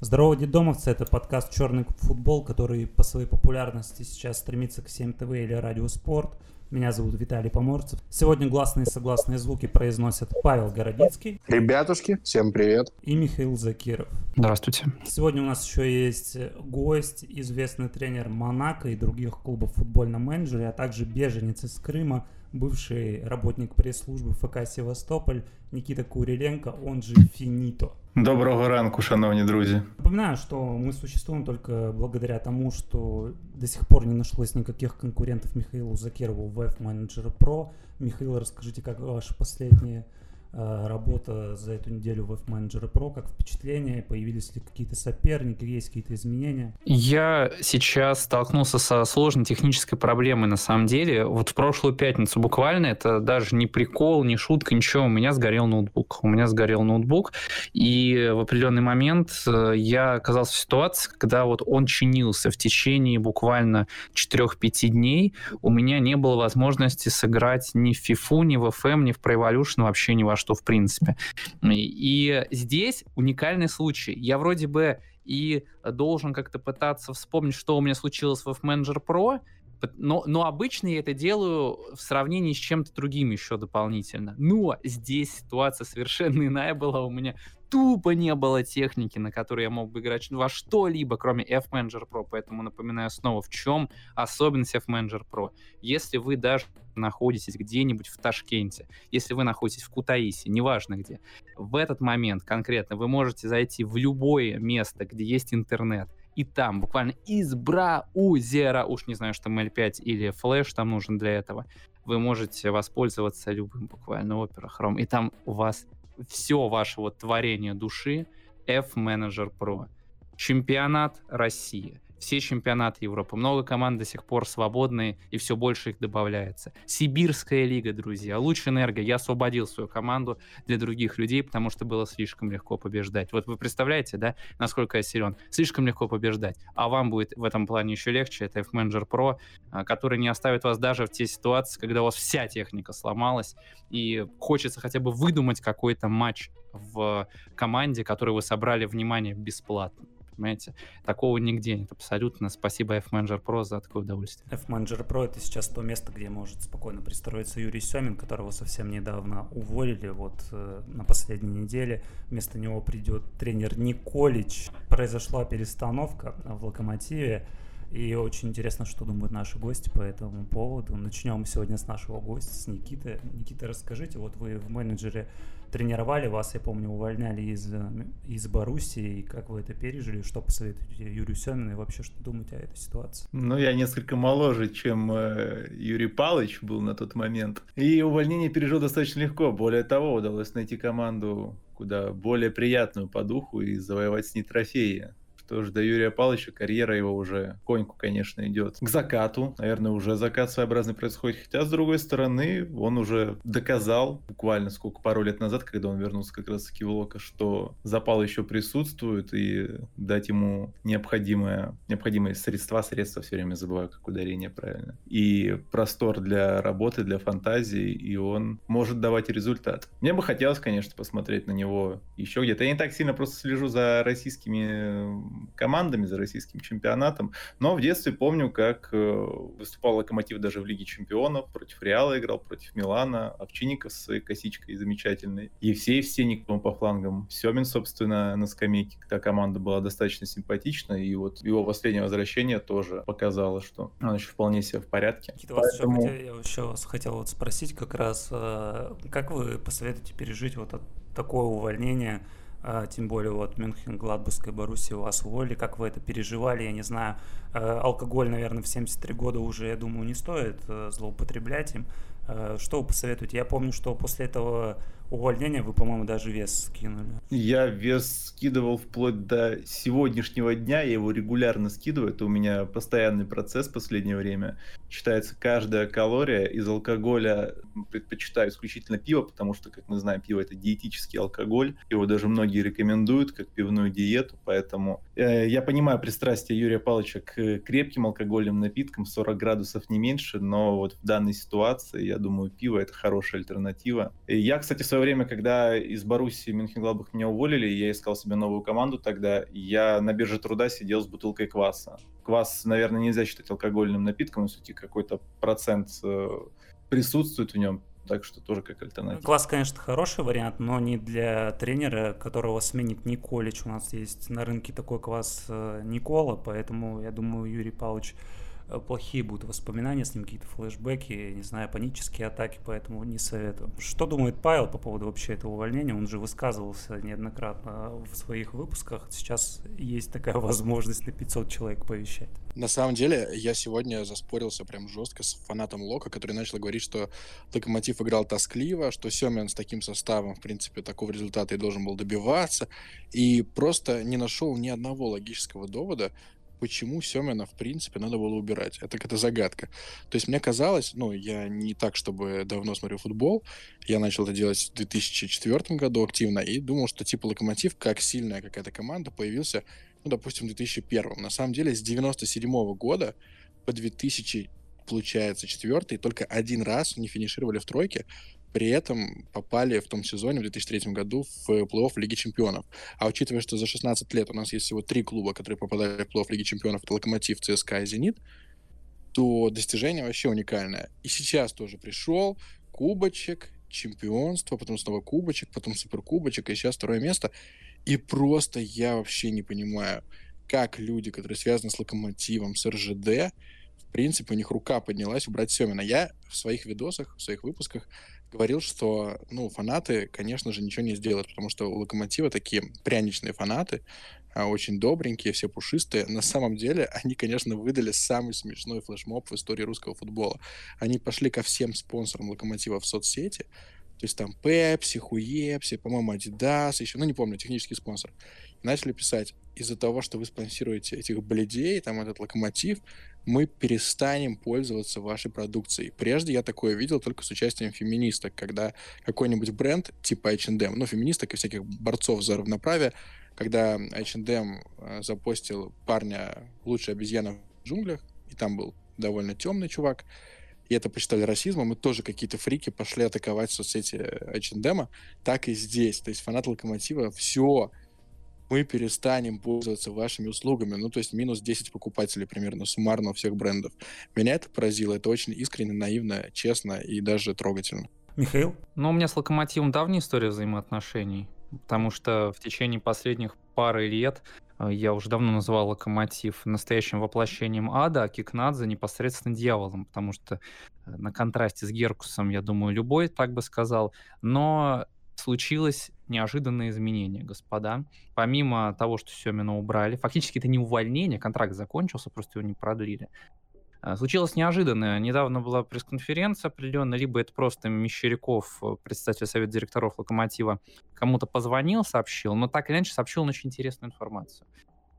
Здорово, детдомовцы! Это подкаст «Черный футбол», который по своей популярности сейчас стремится к 7ТВ или Радио Спорт. Меня зовут Виталий Поморцев. Сегодня гласные и согласные звуки произносят Павел Городицкий. Ребятушки, всем привет. И Михаил Закиров. Здравствуйте. Сегодня у нас еще есть гость, известный тренер Монако и других клубов в футбольном менеджере, а также беженец из Крыма, бывший работник пресс-службы ФК Севастополь Никита Куриленко, он же Finito. Доброго ранку, шановні друзі. Напоминаю, что мы существуем только благодаря тому, что до сих пор не нашлось никаких конкурентов Михаилу Закирову в F-менеджер Pro. Михаил, расскажите, как ваша последняя работа за эту неделю в F-менеджер Pro, как впечатление, появились ли какие-то соперники, есть какие-то изменения? Я сейчас столкнулся со сложной технической проблемой, на самом деле. Вот в прошлую пятницу буквально, это даже не прикол, не шутка, ничего, у меня сгорел ноутбук, и в определенный момент я оказался в ситуации, когда вот он чинился в течение буквально 4-5 дней, у меня не было возможности сыграть ни в FIFA, ни в FM, ни в Pro Evolution, вообще ни во что. Что в принципе. И здесь уникальный случай. Я вроде бы и должен как-то пытаться вспомнить, что у меня случилось в F-менеджер Pro, но обычно я это делаю в сравнении с чем-то другим еще дополнительно. Но здесь ситуация совершенно иная была. У меня тупо не было техники, на которой я мог бы играть во что-либо, кроме F-менеджер Pro. Поэтому напоминаю снова, в чем особенность F-менеджер Pro. Если вы даже находитесь где-нибудь в Ташкенте, если вы находитесь в Кутаисе, неважно где, в этот момент конкретно вы можете зайти в любое место, где есть интернет, и там буквально из браузера, уж не знаю, что HTML5 или Flash там нужен для этого, вы можете воспользоваться любым буквально Opera, Chrome, и там у вас все ваше вот творение души F-менеджер Pro. Чемпионат России, все чемпионаты Европы. Много команд до сих пор свободные, и все больше их добавляется. Сибирская лига, друзья. Луч Энерго. Я освободил свою команду для других людей, потому что было слишком легко побеждать. Вот вы представляете, да, насколько я силен? Слишком легко побеждать. А вам будет в этом плане еще легче. Это F-менеджер Pro, который не оставит вас даже в те ситуации, когда у вас вся техника сломалась, и хочется хотя бы выдумать какой-то матч в команде, который вы собрали, внимание, бесплатно. Понимаете? Такого нигде нет абсолютно. Спасибо F-менеджер Pro за такое удовольствие. F-менеджер Pro — это сейчас то место, где может спокойно пристроиться Юрий Сёмин, которого совсем недавно уволили. Вот на последней неделе вместо него придет тренер Николич. Произошла перестановка в Локомотиве. И очень интересно, что думают наши гости по этому поводу. Начнем сегодня с нашего гостя, с Никиты. Никита, расскажите, вот вы в менеджере тренировали, вас, я помню, увольняли из Боруссии. Как вы это пережили? Что посоветуете Юрию Сёмину и вообще, что думаете о этой ситуации? Ну, я несколько моложе, чем Юрий Палыч был на тот момент. И увольнение пережил достаточно легко. Более того, удалось найти команду куда более приятную по духу и завоевать с ней трофеи. Тоже до Юрия Павловича карьера его уже коньку, конечно, идет к закату. Наверное, уже закат своеобразный происходит. Хотя, с другой стороны, он уже доказал буквально пару лет назад, когда он вернулся как раз-таки в Локо, что запал еще присутствует, и дать ему необходимые средства все время забываю, как ударение правильно, и простор для работы, для фантазии, и он может давать результат. Мне бы хотелось, конечно, посмотреть на него еще где-то. Я не так сильно просто слежу за российскими командами, за российским чемпионатом, но в детстве помню, как выступал Локомотив даже в Лиге Чемпионов, против Реала играл, против Милана, Овчинников с косичкой замечательной, Евсеев с Сенниковым по флангам, Сёмин, собственно, на скамейке, когда команда была достаточно симпатична, и вот его последнее возвращение тоже показало, что он еще вполне себе в порядке. Никита, поэтому... я еще хотел вот спросить как раз, как вы посоветуете пережить вот такое увольнение? Тем более вот Мюнхен-Гладбахской Боруссии вас уволили, как вы это переживали, я не знаю, алкоголь, наверное, в 73 года уже, я думаю, не стоит злоупотреблять им. Что вы посоветуете? Я помню, что после этого увольнения вы, по-моему, даже вес скинули. Я вес скидывал вплоть до сегодняшнего дня, я его регулярно скидываю, это у меня постоянный процесс в последнее время. Считается, каждая калория из алкоголя, предпочитаю исключительно пиво, потому что, как мы знаем, пиво — это диетический алкоголь, его даже многие рекомендуют как пивную диету, поэтому Я понимаю пристрастие Юрия Павловича к крепким алкогольным напиткам, 40 градусов не меньше, но вот в данной ситуации, я думаю, пиво — это хорошая альтернатива. И я, кстати, в свое время, когда из Боруссии Мюнхенгладбах меня уволили, я искал себе новую команду тогда, я на бирже труда сидел с бутылкой кваса. Квас, наверное, нельзя считать алкогольным напитком, но все-таки какой-то процент присутствует в нем. Так что тоже как альтернатива. Класс, конечно, хороший вариант, но не для тренера, которого сменит Николич. У нас есть на рынке такой класс Никола, поэтому, я думаю, Юрий Павлович, плохие будут воспоминания, с ним какие-то флешбеки, не знаю, панические атаки, поэтому не советую. Что думает Павел по поводу вообще этого увольнения? Он же высказывался неоднократно в своих выпусках. Сейчас есть такая возможность на 500 человек повещать. На самом деле, я сегодня заспорился прям жестко с фанатом Лока, который начал говорить, что Локомотив играл тоскливо, что Сёмин с таким составом, в принципе, такого результата и должен был добиваться, и просто не нашел ни одного логического довода, почему Сёмина, в принципе, надо было убирать. Это какая-то загадка. То есть мне казалось, я не так, чтобы давно смотрю футбол, я начал это делать в 2004 году активно, и думал, что типа Локомотив, как сильная какая-то команда, появился, допустим, в 2001. На самом деле, с 1997 года по 2000, получается, 4-й, только один раз не финишировали в тройке, при этом попали в том сезоне, в 2003 году, в плей-офф Лиги Чемпионов. А учитывая, что за 16 лет у нас есть всего 3 клуба, которые попадали в плей-офф Лиги Чемпионов, это Локомотив, ЦСКА и Зенит, то достижение вообще уникальное. И сейчас тоже пришел кубочек, чемпионство, потом снова кубочек, потом суперкубочек, и сейчас 2-е место. И просто я вообще не понимаю, как люди, которые связаны с Локомотивом, с РЖД, в принципе, у них рука поднялась убрать Сёмина. Я в своих видосах, в своих выпусках говорил, что, фанаты, конечно же, ничего не сделают, потому что у Локомотива такие пряничные фанаты, очень добренькие, все пушистые. На самом деле, они, конечно, выдали самый смешной флешмоб в истории русского футбола. Они пошли ко всем спонсорам Локомотива в соцсети, то есть там Пепси, Хуепси, по-моему, Адидас, еще, не помню, технический спонсор. И начали писать: из-за того, что вы спонсируете этих блядей, там этот Локомотив, мы перестанем пользоваться вашей продукцией. Прежде я такое видел только с участием феминисток, когда какой-нибудь бренд типа H&M, феминисток и всяких борцов за равноправие, когда H&M запостил парня «Лучшая обезьяна в джунглях», и там был довольно темный чувак, и это посчитали расизмом, и тоже какие-то фрики пошли атаковать соцсети H&M, так и здесь. То есть фанат Локомотива: все, мы перестанем пользоваться вашими услугами. То есть минус 10 покупателей примерно суммарно у всех брендов. Меня это поразило. Это очень искренне, наивно, честно и даже трогательно. Михаил? У меня с Локомотивом давняя история взаимоотношений, потому что в течение последних пары лет я уже давно называл Локомотив настоящим воплощением ада, а Кикнадзе непосредственно дьяволом, потому что на контрасте с Геркусом, я думаю, любой так бы сказал. Но случилось неожиданное изменение, господа. Помимо того, что Сёмина убрали, фактически это не увольнение, контракт закончился, просто его не продлили. Случилось неожиданное. Недавно была пресс-конференция определенная, либо это просто Мещеряков, председатель совета директоров Локомотива, кому-то позвонил, сообщил, но так или иначе сообщил он очень интересную информацию,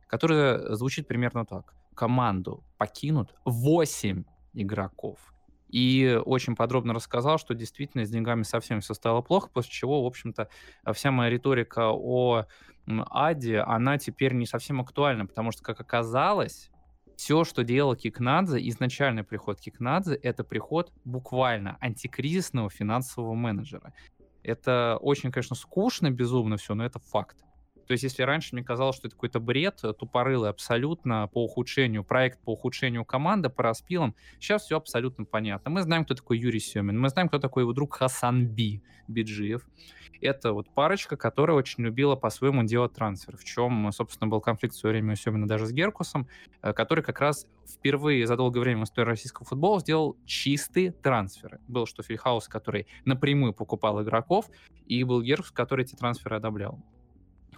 которая звучит примерно так. Команду покинут 8 игроков. И очень подробно рассказал, что действительно с деньгами совсем все стало плохо, после чего, в общем-то, вся моя риторика о аде, она теперь не совсем актуальна, потому что, как оказалось, все, что делал Кикнадзе, изначальный приход Кикнадзе, это приход буквально антикризисного финансового менеджера. Это очень, конечно, скучно, безумно все, но это факт. То есть, если раньше мне казалось, что это какой-то бред, тупорылый абсолютно по ухудшению, проект по ухудшению команды, по распилам, сейчас все абсолютно понятно. Мы знаем, кто такой Юрий Сёмин, мы знаем, кто такой его друг Хасан Биджиев. Это вот парочка, которая очень любила по-своему делать трансфер, в чем, собственно, был конфликт в свое время у Сёмина даже с Геркусом, который как раз впервые за долгое время в истории российского футбола сделал чистые трансферы. Был Штофельхаус, который напрямую покупал игроков, и был Геркус, который эти трансферы одобрял.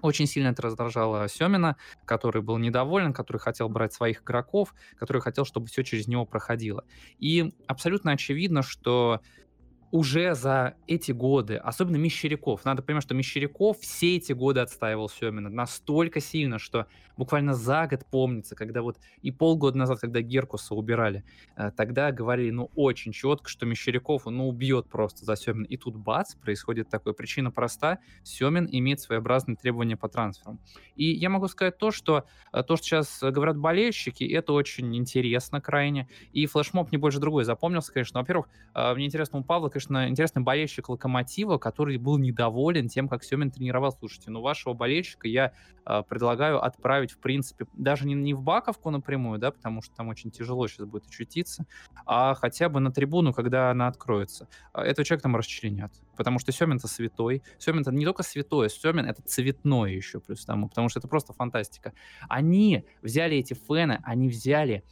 Очень сильно это раздражало Сёмина, который был недоволен, который хотел брать своих игроков, который хотел, чтобы все через него проходило. И абсолютно очевидно, что уже за эти годы, особенно Мещеряков, надо понимать, что Мещеряков все эти годы отстаивал Сёмина настолько сильно, что буквально за год помнится, когда вот и полгода назад, когда Геркуса убирали, тогда говорили, ну, очень четко, что Мещеряков, ну, убьет просто за Сёмина. И тут бац, происходит такое. Причина проста: Сёмин имеет своеобразные требования по трансферам. И я могу сказать то, что сейчас говорят болельщики, это очень интересно крайне. И флешмоб не больше другой запомнился, конечно. Во-первых, мне интересно, у Павла, конечно, интересный болельщик Локомотива, который был недоволен тем, как Сёмин тренировал. Слушайте, ну, вашего болельщика я предлагаю отправить, в принципе, даже не в Баковку напрямую, да, потому что там очень тяжело сейчас будет очутиться, а хотя бы на трибуну, когда она откроется. Этого человека там расчленят, потому что Сёмин-то святой. Сёмин-то не только святой, Сёмин — это цветное еще плюс тому, потому что это просто фантастика. Они взяли эти фэны, они взяли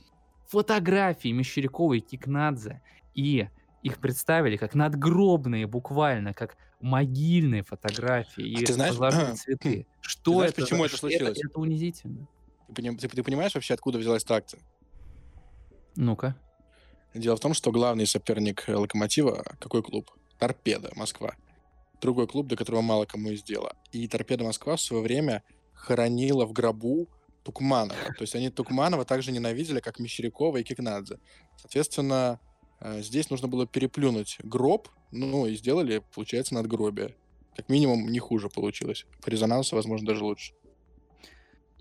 фотографии Мещерякова и Кикнадзе и их представили как надгробные, буквально, как могильные фотографии, и разложили цветы. Что ты знаешь, это? Почему это случилось? Это унизительно. Ты понимаешь вообще, откуда взялась эта акция? Ну-ка. Дело в том, что главный соперник Локомотива — какой клуб? Торпеда Москва. Другой клуб, до которого мало кому есть дело. И Торпеда Москва в свое время хоронила в гробу Тукманова. То есть они Тукманова также ненавидели, как Мещерякова и Кикнадзе. Соответственно, здесь нужно было переплюнуть гроб, ну и сделали, получается, надгробие. Как минимум, не хуже получилось. По резонансу, возможно, даже лучше.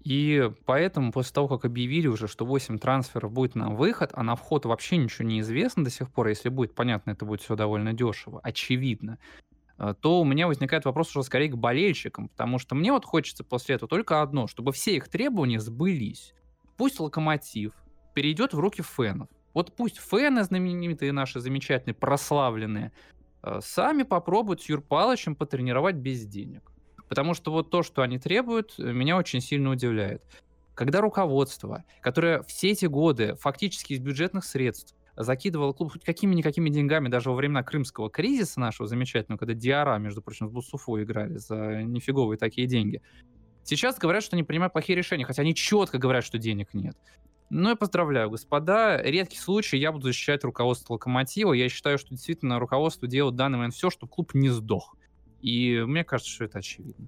И поэтому после того, как объявили уже, что 8 трансферов будет на выход, а на вход вообще ничего не известно до сих пор, если будет понятно, это будет все довольно дешево, очевидно, то у меня возникает вопрос уже скорее к болельщикам, потому что мне вот хочется после этого только одно, чтобы все их требования сбылись. Пусть Локомотив перейдет в руки фэнов. Вот пусть фэны знаменитые наши, замечательные, прославленные, сами попробуют с Юр Палычем потренировать без денег. Потому что вот то, что они требуют, меня очень сильно удивляет. Когда руководство, которое все эти годы фактически из бюджетных средств закидывало клуб хоть какими-никакими деньгами, даже во времена крымского кризиса нашего замечательного, когда Диара, между прочим, с Бусуфой играли за нифиговые такие деньги, сейчас говорят, что они принимают плохие решения, хотя они четко говорят, что денег нет. Ну, я поздравляю, господа. Редкий случай, я буду защищать руководство Локомотива. Я считаю, что действительно руководство делает в данный момент все, чтобы клуб не сдох. И мне кажется, что это очевидно.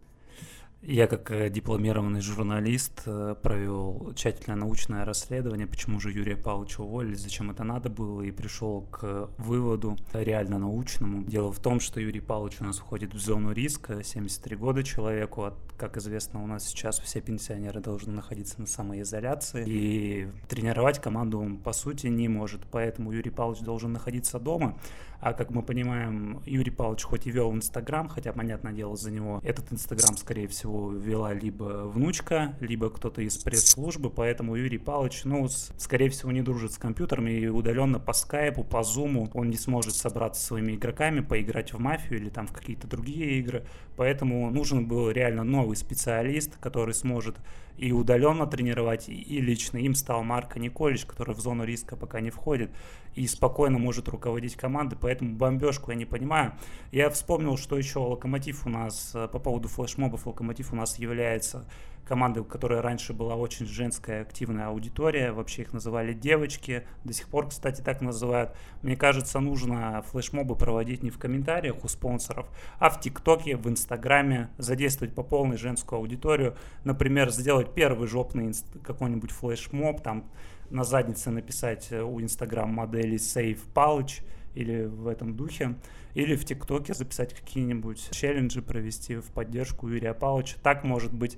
Я, как дипломированный журналист, провел тщательное научное расследование, почему же Юрия Павловича уволили, зачем это надо было, и пришел к выводу реально научному. Дело в том, что Юрий Павлович у нас входит в зону риска, 73 года человеку, а, как известно, у нас сейчас все пенсионеры должны находиться на самоизоляции, и тренировать команду он, по сути, не может, поэтому Юрий Павлович должен находиться дома. А как мы понимаем, Юрий Павлович хоть и вел Инстаграм, хотя, понятное дело, за него этот Инстаграм, скорее всего, вела либо внучка, либо кто-то из пресс-службы, поэтому Юрий Павлович, ну, скорее всего, не дружит с компьютерами, и удаленно по скайпу, по зуму он не сможет собраться со своими игроками, поиграть в мафию или там в какие-то другие игры, поэтому нужен был реально новый специалист, который сможет и удаленно тренировать, и лично. Им стал Марко Николич, который в зону риска пока не входит и спокойно может руководить командой, поэтому бомбежку я не понимаю. Я вспомнил, что еще Локомотив у нас, по поводу флешмобов, Локомотив у нас является командой, которая раньше была очень женская активная аудитория, вообще их называли девочки, до сих пор, кстати, так называют. Мне кажется, нужно флешмобы проводить не в комментариях у спонсоров, а в ТикТоке, в Инстаграме, задействовать по полной женскую аудиторию, например, сделать первый жопный какой-нибудь флешмоб, там на заднице написать у Инстаграм-модели «Save Палыч», или в этом духе, или в ТикТоке записать какие-нибудь челленджи, провести в поддержку Юрия Павловича. Так, может быть,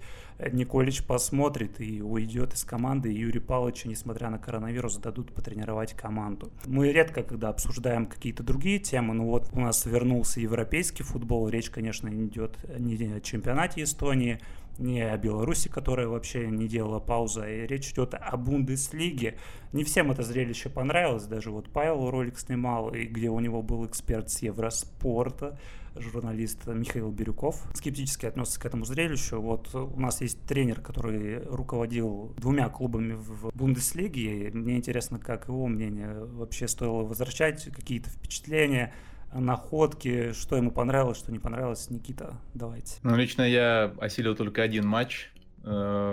Николич посмотрит и уйдет из команды, и Юрию Павловичу, несмотря на коронавирус, дадут потренировать команду. Мы редко, когда обсуждаем какие-то другие темы, но вот у нас вернулся европейский футбол, речь, конечно, идет не о чемпионате Эстонии, не о Беларуси, которая вообще не делала паузу, и речь идет о Бундеслиге. Не всем это зрелище понравилось, даже вот Павел ролик снимал, и где у него был эксперт с Евроспорта, журналист Михаил Бирюков, скептически отнесся к этому зрелищу. Вот у нас есть тренер, который руководил 2 клубами в Бундеслиге, и мне интересно, как его мнение, вообще стоило возвращать какие-то впечатления, находки, что ему понравилось, что не понравилось. Никита, давайте. Ну, лично я осилил только один матч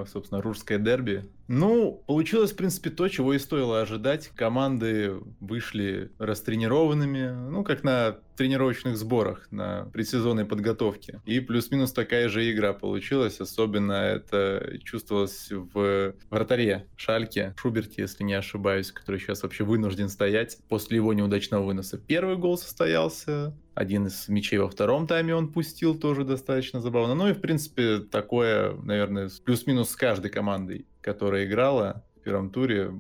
собственно, русское дерби. Ну, получилось, в принципе, то, чего и стоило ожидать. Команды вышли растренированными, ну, как на тренировочных сборах, на предсезонной подготовке. И плюс-минус такая же игра получилась. Особенно это чувствовалось в вратаре Шальке, Шуберте, если не ошибаюсь, который сейчас вообще вынужден стоять после его неудачного выноса. Первый гол состоялся, один из мячей во втором тайме он пустил, тоже достаточно забавно. Ну и, в принципе, такое, наверное, плюс-минус с каждой командой, которая играла в первом туре,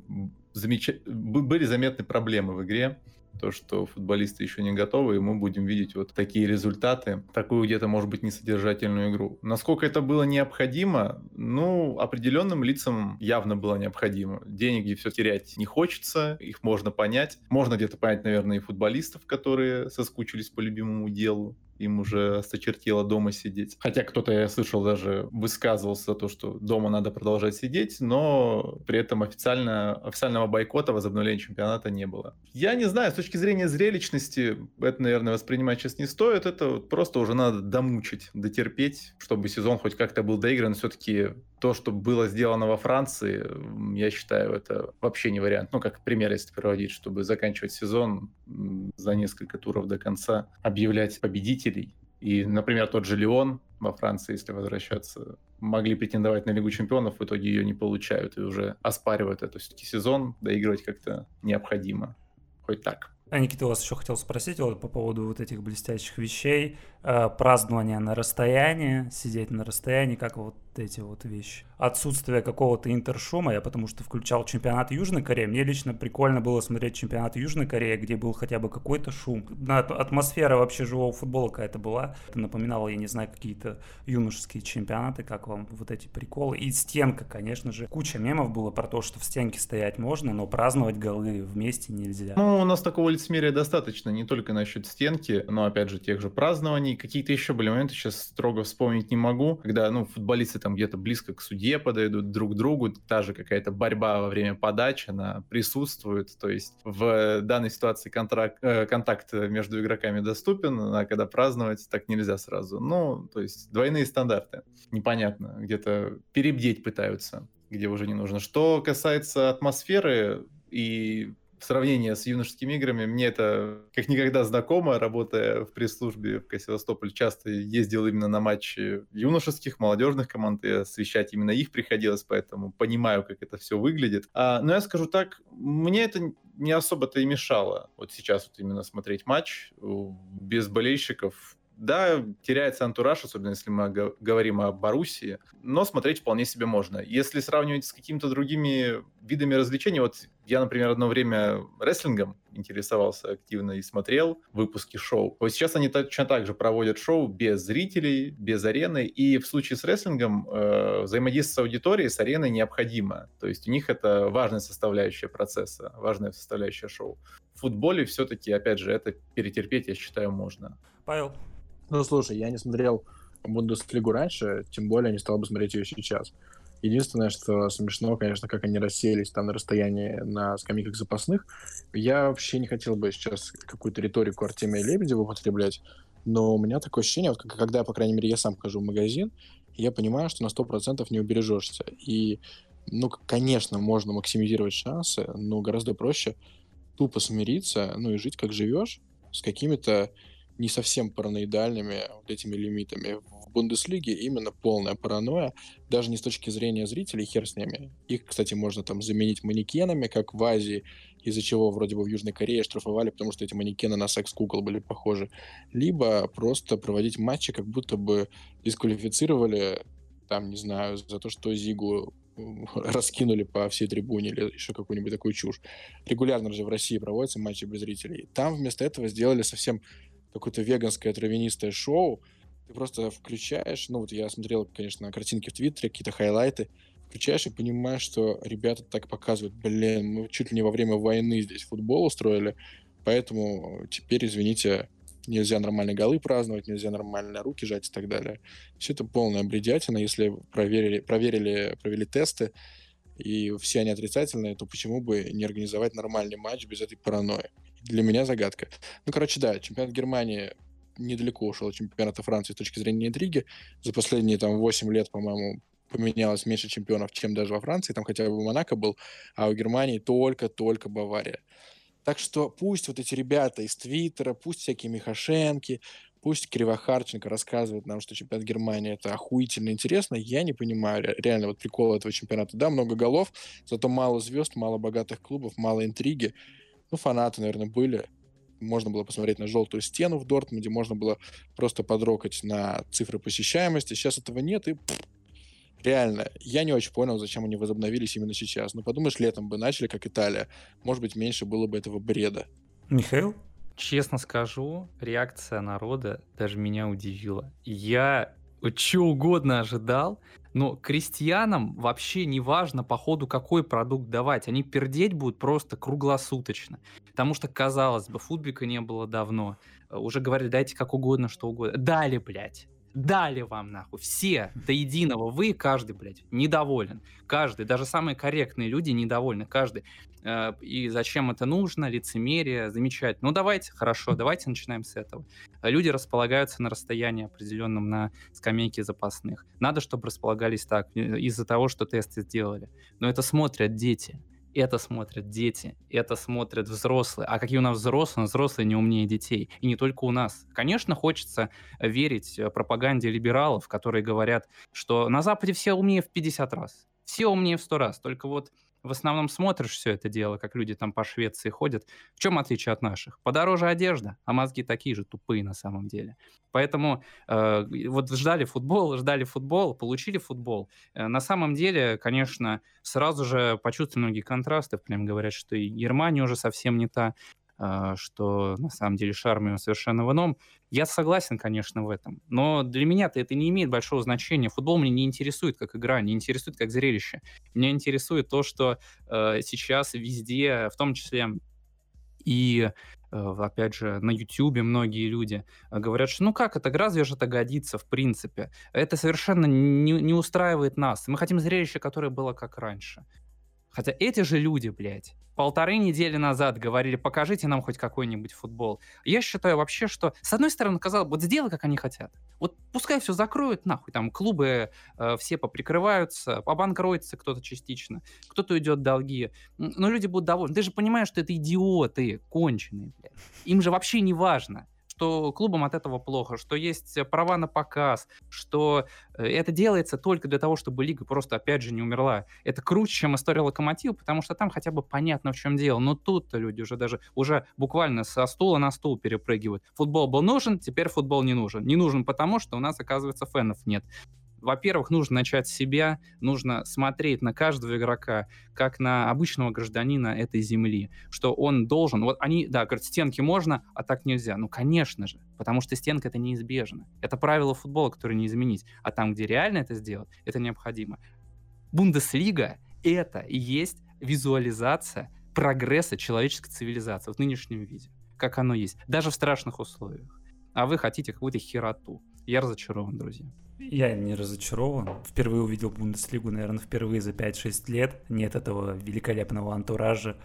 были заметны проблемы в игре. То, что футболисты еще не готовы, и мы будем видеть вот такие результаты, такую где-то, может быть, несодержательную игру. Насколько это было необходимо? Ну, определенным лицам явно было необходимо. Денег все терять не хочется, их можно понять. Можно где-то понять, наверное, и футболистов, которые соскучились по любимому делу. Им уже осточертело дома сидеть. Хотя кто-то, я слышал, даже высказывался за то, что дома надо продолжать сидеть, но при этом официального бойкота, возобновления чемпионата не было. Я не знаю, с точки зрения зрелищности, это, наверное, воспринимать сейчас не стоит. Это просто уже надо домучить, дотерпеть, чтобы сезон хоть как-то был доигран. Все-таки то, что было сделано во Франции, я считаю, это вообще не вариант. Ну, как пример, если проводить, чтобы заканчивать сезон за несколько туров до конца, объявлять победителей. И, например, тот же Лион во Франции, если возвращаться, могли претендовать на Лигу Чемпионов, в итоге ее не получают и уже оспаривают это. Все-таки сезон доигрывать как-то необходимо. Хоть так. А, Никита, у вас еще хотел спросить вот по поводу вот этих блестящих вещей, празднования на расстоянии, сидеть на расстоянии, как вот эти вот вещи. Отсутствие какого-то интершума, я потому что включал чемпионат Южной Кореи, мне лично прикольно было смотреть чемпионат Южной Кореи, где был хотя бы какой-то шум. Атмосфера вообще живого футбола какая-то была, это напоминало, я не знаю, какие-то юношеские чемпионаты, как вам вот эти приколы. И стенка, конечно же, куча мемов было про то, что в стенке стоять можно, но праздновать голы вместе нельзя. Ну, у нас такого лицемерия достаточно, не только насчет стенки, но, опять же, тех же празднований. Какие-то еще были моменты, сейчас строго вспомнить не могу, когда, ну, футболисты там где-то близко к судье подойдут друг к другу, та же какая-то борьба во время подачи, она присутствует, то есть в данной ситуации контакт между игроками доступен, а когда праздновать, так нельзя сразу. Ну, то есть двойные стандарты. Непонятно, где-то перебдеть пытаются, где уже не нужно. Что касается атмосферы и сравнение с юношескими играми, мне это как никогда знакомо, работая в пресс-службе ФК Севастополь, часто ездил именно на матчи юношеских, молодежных команд, и освещать именно их приходилось, поэтому понимаю, как это все выглядит. Но я скажу так, мне это не особо-то и мешало вот сейчас вот именно смотреть матч без болельщиков. Да, теряется антураж, особенно если мы говорим о Боруссии, но смотреть вполне себе можно. Если сравнивать с какими-то другими видами развлечений, вот я, например, одно время рестлингом интересовался активно и смотрел выпуски шоу. Вот сейчас они точно так же проводят шоу без зрителей, без арены, и в случае с рестлингом взаимодействие с аудиторией, с ареной необходимо. То есть у них это важная составляющая процесса, важная составляющая шоу. В футболе все-таки, опять же, это перетерпеть, я считаю, можно. Павел? Ну, слушай, я не смотрел Бундеслигу раньше, тем более не стал бы смотреть ее сейчас. Единственное, что смешно, конечно, как они рассеялись там на расстоянии на скамейках запасных. Я вообще не хотел бы сейчас какую-то риторику Артемия Лебедева употреблять, но у меня такое ощущение, вот когда, по крайней мере, я сам хожу в магазин, я понимаю, что на 100% не убережешься. И, ну, конечно, можно максимизировать шансы, но гораздо проще тупо смириться, ну, и жить, как живешь, с какими-то не совсем параноидальными вот этими лимитами. В Бундеслиге именно полная паранойя, даже не с точки зрения зрителей, хер с ними. Их, кстати, можно там заменить манекенами, как в Азии, из-за чего вроде бы в Южной Корее штрафовали, потому что эти манекены на секс-кукол были похожи. Либо просто проводить матчи, как будто бы дисквалифицировали, там, не знаю, за то, что Зигу раскинули по всей трибуне или еще какую-нибудь такую чушь. Регулярно же в России проводятся матчи без зрителей. Там вместо этого сделали совсем какое-то веганское травянистое шоу, ты просто включаешь, ну вот я смотрел, конечно, картинки в Твиттере, какие-то хайлайты, включаешь и понимаешь, что ребята так показывают, блин, мы чуть ли не во время войны здесь футбол устроили, поэтому теперь, извините, нельзя нормальные голы праздновать, нельзя нормально руки жать и так далее. Все это полная бредятина, если провели тесты, и все они отрицательные, то почему бы не организовать нормальный матч без этой паранойи? Для меня загадка. Ну, короче, да, чемпионат Германии недалеко ушел от чемпионата Франции с точки зрения интриги. За последние, там, 8 лет, по-моему, поменялось меньше чемпионов, чем даже во Франции, там хотя бы Монако был, а у Германии только Бавария. Так что пусть вот эти ребята из Твиттера, пусть всякие Михашенки, пусть Кривохарченко рассказывает нам, что чемпионат Германии это охуительно интересно. Я не понимаю реально вот прикола этого чемпионата. Да, много голов, зато мало звезд, мало богатых клубов, мало интриги. Ну, фанаты, наверное, были. Можно было посмотреть на желтую стену в Дортмунде, можно было просто подрокать на цифры посещаемости. Сейчас этого нет, и реально, я не очень понял, зачем они возобновились именно сейчас. Ну, подумаешь, летом бы начали, как Италия. Может быть, меньше было бы этого бреда. Михаил? Честно скажу, реакция народа даже меня удивила. Я чего угодно ожидал, но крестьянам вообще не важно, по ходу, какой продукт давать. Они пердеть будут просто круглосуточно. Потому что, казалось бы, футбика не было давно. Уже говорили, дайте как угодно, что угодно. Дали, блядь. Дали вам, нахуй. Все до единого. Вы, каждый, блядь, недоволен. Каждый, даже самые корректные люди недовольны. Каждый. И зачем это нужно? Лицемерие. Замечательно. Ну, давайте, хорошо, давайте начинаем с этого. Люди располагаются на расстоянии определенном на скамейке запасных. Надо, чтобы располагались так, из-за того, что тесты сделали. Но это смотрят дети. Это смотрят дети, это смотрят взрослые. А какие у нас взрослые? Взрослые не умнее детей. И не только у нас. Конечно, хочется верить пропаганде либералов, которые говорят, что на Западе все умнее в 50 раз, все умнее в 100 раз. Только вот в основном смотришь все это дело, как люди там по Швеции ходят. В чем отличие от наших? Подороже одежда, а мозги такие же тупые на самом деле. Поэтому вот ждали футбол, получили футбол. На самом деле, конечно, сразу же почувствовали многие контрасты. Прям говорят, что и Германия уже совсем не та, что на самом деле шарм его совершенно в ином. Я согласен, конечно, в этом. Но для меня-то это не имеет большого значения. Футбол меня не интересует как игра, не интересует как зрелище. Меня интересует то, что сейчас везде, в том числе и, опять же, на Ютьюбе многие люди говорят, что ну как это, разве же это годится в принципе? Это совершенно не устраивает нас. Мы хотим зрелище, которое было как раньше. Хотя эти же люди, блядь, полторы недели назад говорили, покажите нам хоть какой-нибудь футбол. Я считаю вообще, что, с одной стороны, казалось бы, вот сделай, как они хотят. Вот пускай все закроют, нахуй, там клубы все поприкрываются, обанкротится кто-то частично, кто-то уйдет в долги. Но люди будут довольны. Ты же понимаешь, что это идиоты конченые, блядь. Им же вообще не важно, что клубам от этого плохо, что есть права на показ, что это делается только для того, чтобы лига просто, опять же, не умерла. Это круче, чем история Локомотива, потому что там хотя бы понятно, в чем дело. Но тут-то люди уже даже буквально со стула на стул перепрыгивают. Футбол был нужен, теперь футбол не нужен. Не нужен потому, что у нас, оказывается, фенов нет. Во-первых, нужно начать с себя, нужно смотреть на каждого игрока, как на обычного гражданина этой земли, что он должен... Вот они, да, говорят, стенки можно, а так нельзя. Ну, конечно же, потому что стенка — это неизбежно. Это правило футбола, которое не изменить. А там, где реально это сделать, это необходимо. Бундеслига — это и есть визуализация прогресса человеческой цивилизации в нынешнем виде, как оно есть, даже в страшных условиях. А вы хотите какую-то хероту. Я разочарован, друзья. Я не разочарован. Впервые увидел Бундеслигу, наверное, впервые за 5-6 лет. Нет этого великолепного антуража.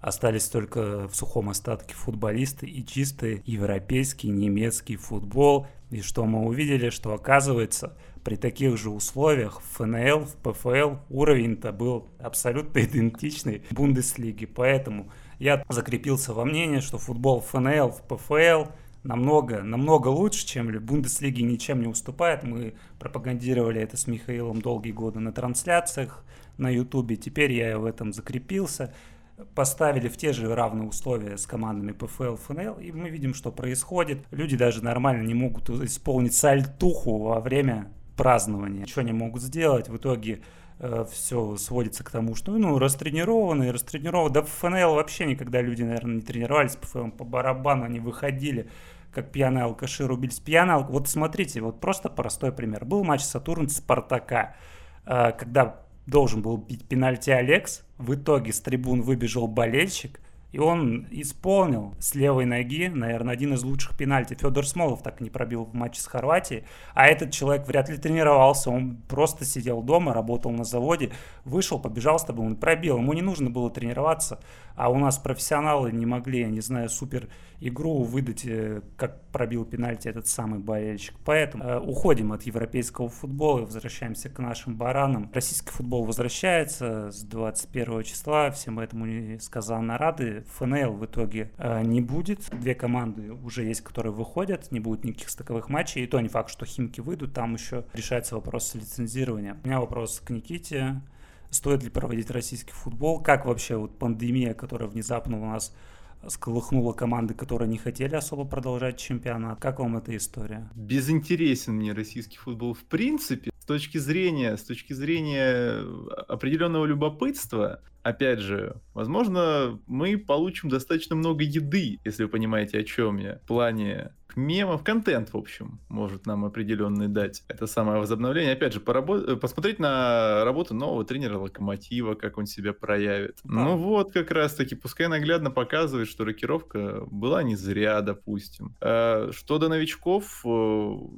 Остались только в сухом остатке футболисты и чистый европейский, немецкий футбол. И что мы увидели, что оказывается, при таких же условиях в ФНЛ, в ПФЛ уровень-то был абсолютно идентичный Бундеслиге. Поэтому я закрепился во мнении, что футбол в ФНЛ, в ПФЛ намного лучше, чем Бундеслиги, ничем не уступает. Мы пропагандировали это с Михаилом долгие годы на трансляциях на Ютубе. Теперь я в этом закрепился. Поставили в те же равные условия с командами ПФЛ, ФНЛ, и мы видим, что происходит. Люди даже нормально не могут исполнить сальтуху во время празднования. Ничего не могут сделать. В итоге все сводится к тому, что растренированные. Да в ФНЛ вообще никогда люди, наверное, не тренировались по ФНЛ, по барабану они выходили, как пьяные алкаши, рубились. Вот смотрите, вот просто простой пример. Был матч Сатурн-Спартака, когда должен был бить пенальти Алекс, в итоге с трибун выбежал болельщик, И он исполнил с левой ноги, наверное, один из лучших пенальти. Федор Смолов так и не пробил в матче с Хорватией. А этот человек вряд ли тренировался. Он просто сидел дома, работал на заводе. Вышел, побежал с тобой, он пробил. Ему не нужно было тренироваться. А у нас профессионалы не могли, я не знаю, супер игру выдать, как пробил пенальти этот самый болельщик. Поэтому уходим от европейского футбола и возвращаемся к нашим баранам. Российский футбол возвращается с 21 числа. Всем этому несказанно рады. ФНЛ в итоге не будет. Две команды уже есть, которые выходят. Не будет никаких стыковых матчей. И то не факт, что Химки выйдут. Там еще решается вопрос лицензирования. У меня вопрос к Никите. Стоит ли проводить российский футбол? Как вообще вот пандемия, которая внезапно у нас сколыхнула команды, которые не хотели особо продолжать чемпионат? Как вам эта история? Безинтересен мне российский футбол в принципе. С точки зрения определенного любопытства, опять же, возможно, мы получим достаточно много еды, если вы понимаете, о чем я. В плане мемов, контент, в общем, может нам определенный дать. Это самое возобновление. Опять же, посмотреть на работу нового тренера Локомотива, как он себя проявит. Да. Ну вот, как раз-таки, пускай наглядно показывает, что рокировка была не зря, допустим. Что до новичков,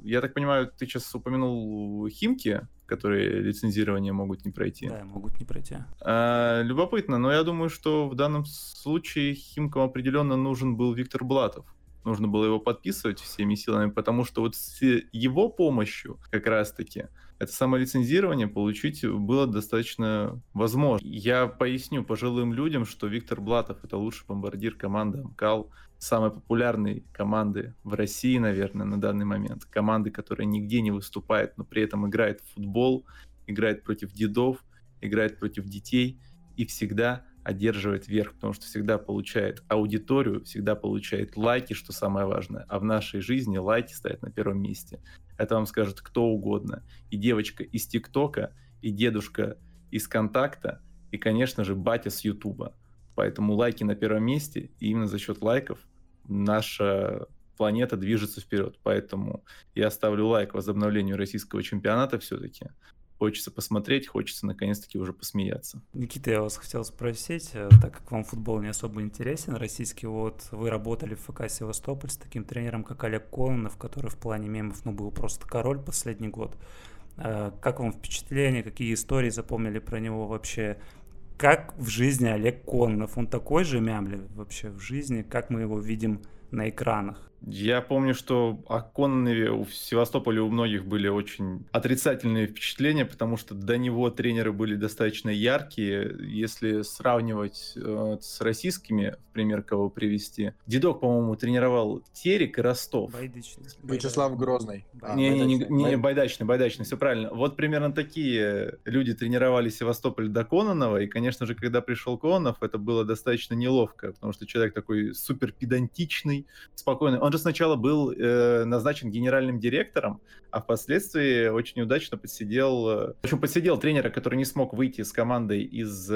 я так понимаю, ты сейчас упомянул Химки, которые лицензирование могут не пройти. Да, могут не пройти. Любопытно, но я думаю, что в данном случае Химкам определенно нужен был Виктор Блатов. Нужно было его подписывать всеми силами, потому что вот с его помощью как раз-таки это самолицензирование получить было достаточно возможно. Я поясню пожилым людям, что Виктор Блатов — это лучший бомбардир команды «Амкал», самой популярной команды в России, наверное, на данный момент. Команды, которая нигде не выступает, но при этом играет в футбол, играет против дедов, играет против детей и всегда одерживает верх, потому что всегда получает аудиторию, всегда получает лайки, что самое важное. А в нашей жизни лайки стоят на первом месте. Это вам скажет кто угодно. И девочка из ТикТока, и дедушка из Контакта, и, конечно же, батя с Ютуба. Поэтому лайки на первом месте, и именно за счет лайков наша планета движется вперед. Поэтому я ставлю лайк возобновлению российского чемпионата все-таки. Хочется посмотреть, хочется наконец-таки уже посмеяться. Никита, я вас хотел спросить, так как вам футбол не особо интересен, российский, вот вы работали в ФК Севастополь с таким тренером, как Олег Кононов, который в плане мемов, ну, был просто король последний год. Как вам впечатление, какие истории запомнили про него вообще? Как в жизни Олег Кононов? Он такой же мямля вообще в жизни, как мы его видим на экранах? Я помню, что о Кононове в Севастополе у многих были очень отрицательные впечатления, потому что до него тренеры были достаточно яркие. Если сравнивать с российскими, пример кого привести. Дедок, по-моему, тренировал Терек и Ростов. Байдычный. Вячеслав Грозный. Байдачный, все правильно. Вот примерно такие люди тренировали Севастополь до Кононова, и, конечно же, когда пришел Кононов, это было достаточно неловко, потому что человек такой супер педантичный, спокойный. Он же сначала был назначен генеральным директором, а впоследствии очень удачно подсидел тренера, который не смог выйти с командой из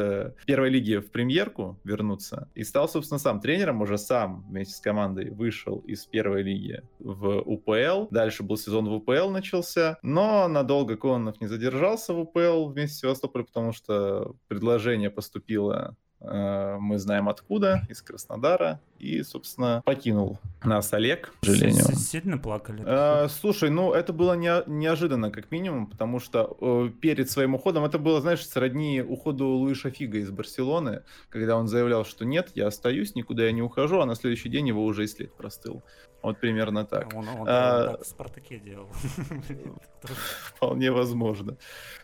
первой лиги в премьерку, вернуться, и стал, собственно, сам тренером, уже сам вместе с командой вышел из первой лиги в УПЛ. Дальше был сезон в УПЛ начался, но надолго Кононов не задержался в УПЛ вместе с Севастополем, потому что предложение поступило, мы знаем откуда, из Краснодара, и, собственно, покинул нас Олег, к сожалению. Сильно плакали? Слушай, ну, это было неожиданно, как минимум, потому что перед своим уходом, это было, знаешь, сродни уходу Луиша Фиго из Барселоны, когда он заявлял, что нет, я остаюсь, никуда я не ухожу, а на следующий день его уже и след простыл. Вот примерно так. Он так в «Спартаке» делал. Вполне возможно.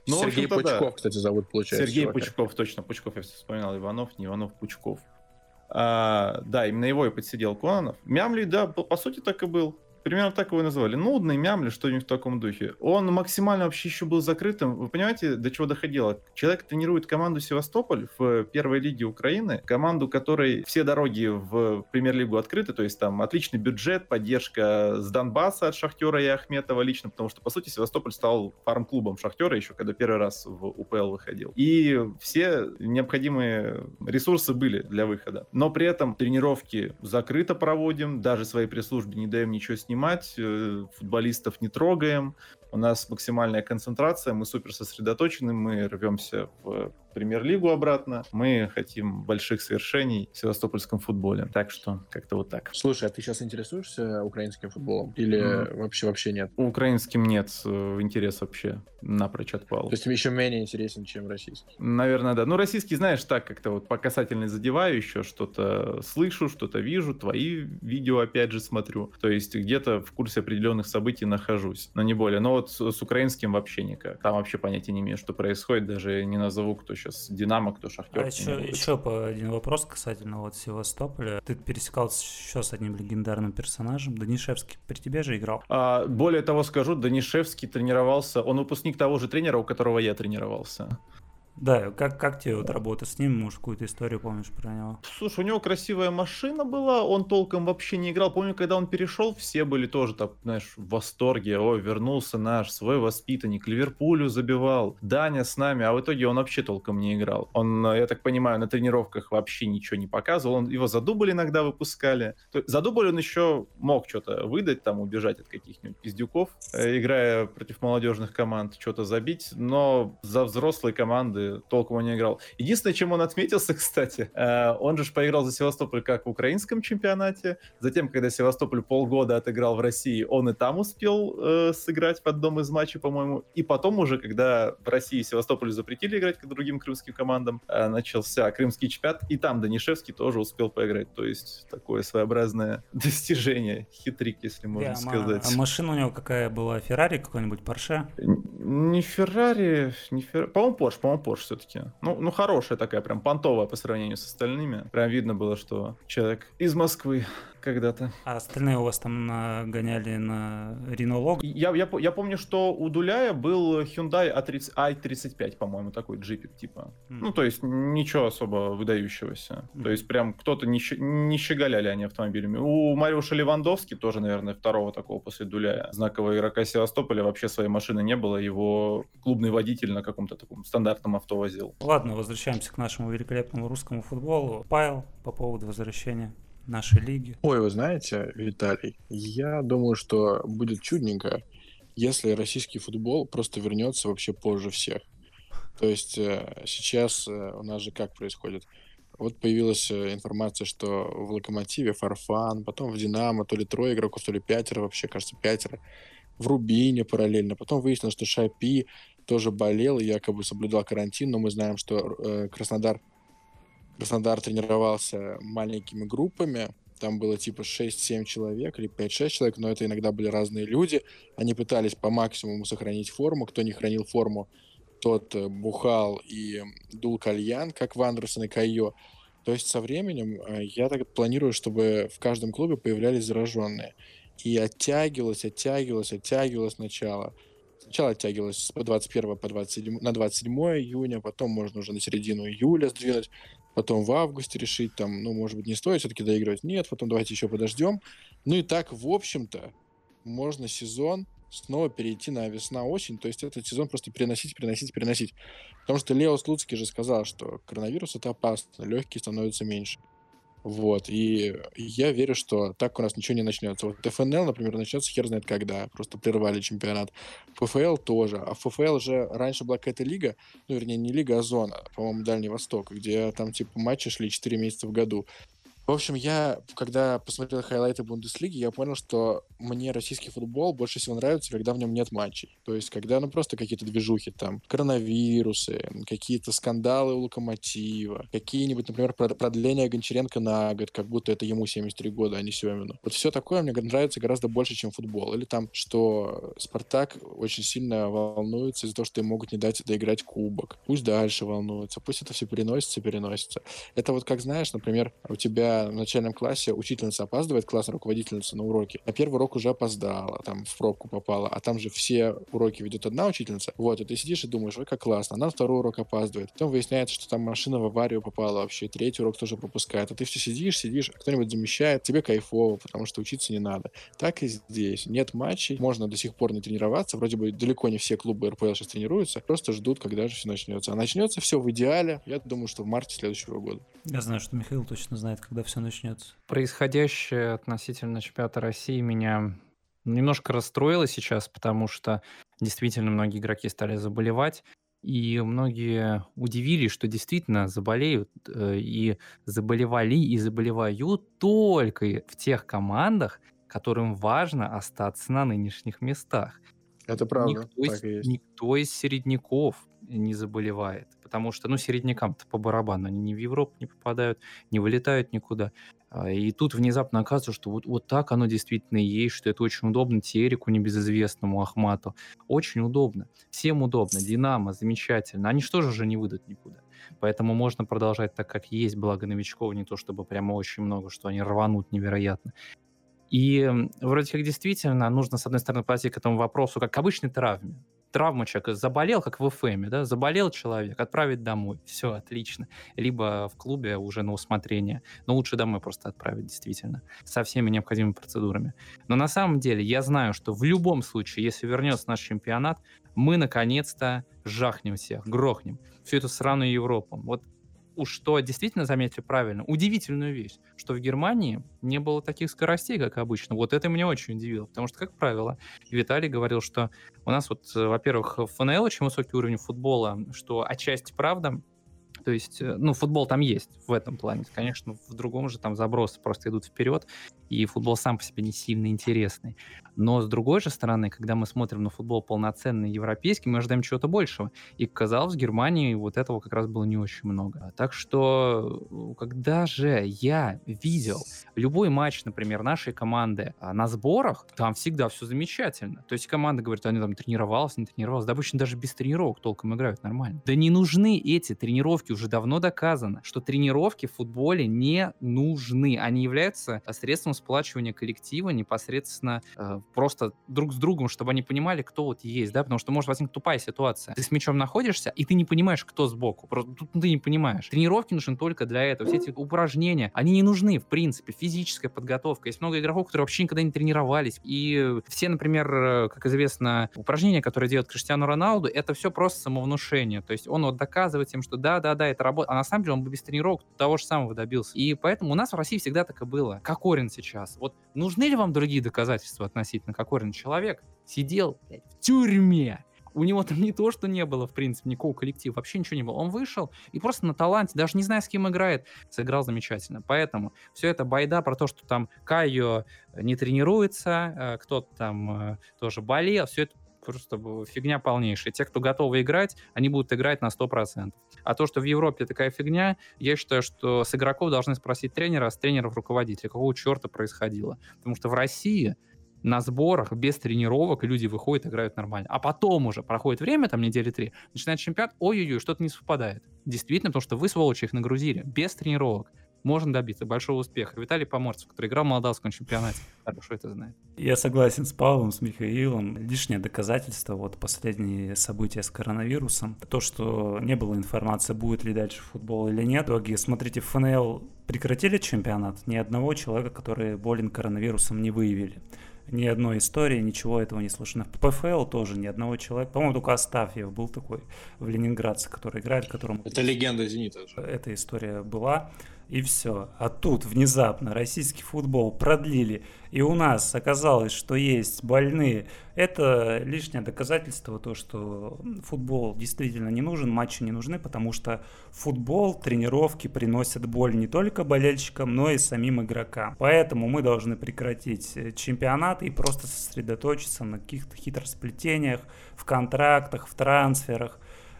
Но, Сергей Пучков, кстати, зовут, получается. Сергей Пучков, точно, Пучков, я вспоминал, Иванов, не Иванов, Пучков. Да, именно его и подсидел Кононов. Мямли, да, по сути, так и был. Примерно так его и назвали. Нудный мямли, что-нибудь в таком духе. Он максимально вообще еще был закрытым. Вы понимаете, до чего доходило? Человек тренирует команду «Севастополь» в первой лиге Украины. Команду, которой все дороги в премьер-лигу открыты. То есть там отличный бюджет, поддержка с Донбасса от «Шахтера» и Ахметова лично. Потому что, по сути, «Севастополь» стал фарм-клубом «Шахтера» еще, когда первый раз в УПЛ выходил. И все необходимые ресурсы были для выхода. Но при этом тренировки закрыто проводим. Даже своей пресс-службе не даем ничего с снимать, футболистов не трогаем, у нас максимальная концентрация, мы супер сосредоточены, мы рвемся в Премьер-лигу обратно. Мы хотим больших свершений в севастопольском футболе. Так что как-то вот так. Слушай, а ты сейчас интересуешься украинским футболом? Или вообще нет? Украинским нет. Интерес вообще напрочь отпал. То есть тебе еще менее интересен, чем российский? Наверное, да. Ну, российский, знаешь, так как-то вот по касательной задеваю еще. Что-то слышу, что-то вижу. Твои видео опять же смотрю. То есть где-то в курсе определенных событий нахожусь. Но не более. Но вот с украинским вообще никак. Там вообще понятия не имею, что происходит. Даже не назову, кто сейчас Динамо, кто Шахтер. А еще один вопрос касательно вот Севастополя. Ты пересекался еще с одним легендарным персонажем. Данишевский при тебе же играл. Более того скажу, Данишевский тренировался. Он выпускник того же тренера, у которого я тренировался. Да, как тебе вот работа с ним? Может, какую-то историю помнишь про него? Слушай, у него красивая машина была, он толком вообще не играл. Помню, когда он перешел, все были тоже, так, знаешь, в восторге. Ой, вернулся наш, свой воспитанник, Ливерпулю забивал, Даня с нами. А в итоге он вообще толком не играл. Он, я так понимаю, на тренировках вообще ничего не показывал. Его за дубль иногда выпускали. За дубль он еще мог что-то выдать, там, убежать от каких-нибудь пиздюков, играя против молодежных команд, что-то забить. Но за взрослые команды толком он не играл. Единственное, чем он отметился, кстати, он же поиграл за Севастополь как в украинском чемпионате, затем, когда Севастополь полгода отыграл в России, он и там успел сыграть в одном из матчей, по-моему, и потом уже, когда в России Севастополю запретили играть к другим крымским командам, начался крымский чемпионат, и там Данишевский тоже успел поиграть, то есть такое своеобразное достижение, хитрик, если можно сказать. А машина у него какая была? Феррари какой-нибудь? Порше? Не Феррари. По-моему, Порш. Все-таки. Ну, хорошая такая, прям понтовая по сравнению с остальными. Прям видно было, что человек из Москвы когда-то. А остальные у вас там гоняли на Renault Logan? Я помню, что у Дуляя был Hyundai i35, по-моему, такой джипик типа. Ну, то есть ничего особо выдающегося. То есть прям кто-то не щеголяли они автомобилями. У Мариуша Левандовски тоже, наверное, второго такого после Дуляя знакового игрока Севастополя вообще своей машины не было. Его клубный водитель на каком-то таком стандартном авто возил. Ладно, возвращаемся к нашему великолепному русскому футболу. Павел, по поводу возвращения нашей лиги. Ой, вы знаете, Виталий, я думаю, что будет чудненько, если российский футбол просто вернется вообще позже всех. То есть сейчас у нас же как происходит? Вот появилась информация, что в Локомотиве Фарфан, потом в Динамо то ли трое игроков, то ли пятеро, вообще, кажется, пятеро. В Рубине параллельно. Потом выяснилось, что Шапи тоже болел и якобы соблюдал карантин, но мы знаем, что Краснодар тренировался маленькими группами, там было типа 6-7 человек или 5-6 человек, но это иногда были разные люди, они пытались по максимуму сохранить форму, кто не хранил форму, тот бухал и дул кальян, как Вандерсон и Кайо. То есть со временем я так планирую, чтобы в каждом клубе появлялись зараженные. И оттягивалось начало. Сначала оттягивалось с 21 на 27 июня, потом можно уже на середину июля сдвинуть, потом в августе решить, там, ну, может быть, не стоит все-таки доигрывать. Нет, потом давайте еще подождем. Ну и так, в общем-то, можно сезон снова перейти на весна-осень, то есть этот сезон просто переносить. Потому что Лео Слуцкий же сказал, что коронавирус — это опасно, легкие становятся меньше. Вот, и я верю, что так у нас ничего не начнется. Вот ФНЛ, например, начнется хер знает когда, просто прервали чемпионат. ПФЛ тоже, а ФФЛ же раньше была какая-то лига, ну, вернее, не лига, а зона, по-моему, Дальний Восток, где там, типа, матчи шли 4 месяца в году. В общем, я, когда посмотрел хайлайты Бундеслиги, я понял, что мне российский футбол больше всего нравится, когда в нем нет матчей. То есть, когда, ну, просто какие-то движухи, там, коронавирусы, какие-то скандалы у Локомотива, какие-нибудь, например, продление Гончаренко на год, как будто это ему 73 года, а не Сёмину. Вот все такое мне нравится гораздо больше, чем футбол. Или там, что Спартак очень сильно волнуется из-за того, что им могут не дать доиграть Кубок. Пусть дальше волнуются, пусть это все переносится. Это вот как, знаешь, например, у тебя в начальном классе учительница опаздывает, классная руководительница на уроке, а первый урок уже опоздала, там в пробку попала, а там же все уроки ведет одна учительница, вот, и ты сидишь и думаешь, ой, как классно, она второй урок опаздывает, потом выясняется, что там машина в аварию попала вообще, третий урок тоже пропускает, а ты все сидишь, а кто-нибудь замещает, тебе кайфово, потому что учиться не надо. Так и здесь, нет матчей, можно до сих пор не тренироваться, вроде бы далеко не все клубы РПЛ сейчас тренируются, просто ждут, когда же все начнется, а начнется все в идеале, я думаю, что в марте следующего года. Я знаю, что Михаил точно знает, когда все начнется. Происходящее относительно чемпионата России меня немножко расстроило сейчас, потому что действительно многие игроки стали заболевать. И многие удивились, что действительно заболеют и заболевали, и заболевают только в тех командах, которым важно остаться на нынешних местах. Это правда. Никто из середняков не заболевает, потому что, ну, середнякам-то по барабану, они ни в Европу не попадают, не вылетают никуда. И тут внезапно оказывается, что вот так оно действительно и есть, что это очень удобно Терику, небезызвестному Ахмату. Очень удобно. Всем удобно. Динамо замечательно. Они что же не выйдут никуда. Поэтому можно продолжать так, как есть, благо новичков не то чтобы прямо очень много, что они рванут невероятно. И вроде как действительно нужно, с одной стороны, подойти к этому вопросу как к обычной травме. Травму человека заболел, как в FM, да, заболел человек, отправить домой, все, отлично. Либо в клубе уже на усмотрение, но лучше домой просто отправить, действительно, со всеми необходимыми процедурами. Но на самом деле я знаю, что в любом случае, если вернется наш чемпионат, мы наконец-то жахнем всех, грохнем всю эту сраную Европу. Вот уж что действительно, заметьте правильно, удивительную вещь, что в Германии не было таких скоростей, как обычно. Вот это меня очень удивило, потому что, как правило, Виталий говорил, что у нас вот, во-первых, в ФНЛ очень высокий уровень футбола, что отчасти правда, то есть, ну, футбол там есть в этом плане, конечно, в другом же там забросы просто идут вперед, и футбол сам по себе не сильно интересный. Но с другой же стороны, когда мы смотрим на футбол полноценный европейский, мы ожидаем чего-то большего. И, казалось, в Германии вот этого как раз было не очень много. Так что, когда же я видел любой матч, например, нашей команды на сборах, там всегда все замечательно. То есть команда говорит, они там тренировались, не тренировались. Да обычно даже без тренировок толком играют нормально. Да не нужны эти тренировки, уже давно доказано, что тренировки в футболе не нужны. Они являются средством сплачивания коллектива непосредственно просто друг с другом, чтобы они понимали, кто вот есть, да, потому что может возникнуть тупая ситуация. Ты с мячом находишься, и ты не понимаешь, кто сбоку, просто тут ты не понимаешь. Тренировки нужны только для этого, все эти упражнения, они не нужны, в принципе, физическая подготовка. Есть много игроков, которые вообще никогда не тренировались, и все, например, как известно, упражнения, которые делает Криштиану Роналду, это все просто самовнушение, то есть он вот доказывает тем, что да-да-да, это работа, а на самом деле он бы без тренировок того же самого добился. И поэтому у нас в России всегда так и было. Кокорин сейчас. Вот нужны ли вам другие доказательства относительно Кокорина? Человек сидел, блядь, в тюрьме. У него там не то, что не было, в принципе, никакого коллектива, вообще ничего не было. Он вышел и просто на таланте, даже не зная, с кем играет, сыграл замечательно. Поэтому все это байда про то, что там Кайо не тренируется, кто-то там тоже болел, все это просто фигня полнейшая. Те, кто готовы играть, они будут играть на 100%. А то, что в Европе такая фигня, я считаю, что с игроков должны спросить тренера, а с тренеров руководителя, какого черта происходило. Потому что в России на сборах без тренировок люди выходят, играют нормально. А потом уже проходит время, там недели 3, начинает чемпионат, ой-ой-ой, что-то не совпадает. Действительно, потому что вы, сволочи, их нагрузили без тренировок. Можно добиться большого успеха. Виталий Поморцев, который играл в молдавском чемпионате, хорошо это знает. Я согласен с Павлом, с Михаилом. Лишнее доказательство, вот последние события с коронавирусом, то, что не было информации, будет ли дальше футбол или нет. Итоги, смотрите, ФНЛ прекратили чемпионат, ни одного человека, который болен коронавирусом, не выявили. Ни одной истории, ничего этого не слышно. В ПФЛ тоже ни одного человека. По-моему, только Астафьев был такой в Ленинградце, который играет, которому... Это легенда «Зенита» же. Эта история была, и все. А тут внезапно российский футбол продлили, и у нас оказалось, что есть больные. Это лишнее доказательство, то, что футбол действительно не нужен, матчи не нужны, потому что футбол, тренировки приносят боль не только болельщикам, но и самим игрокам. Поэтому мы должны прекратить чемпионат и просто сосредоточиться на каких-то хитросплетениях, в контрактах, в трансферах.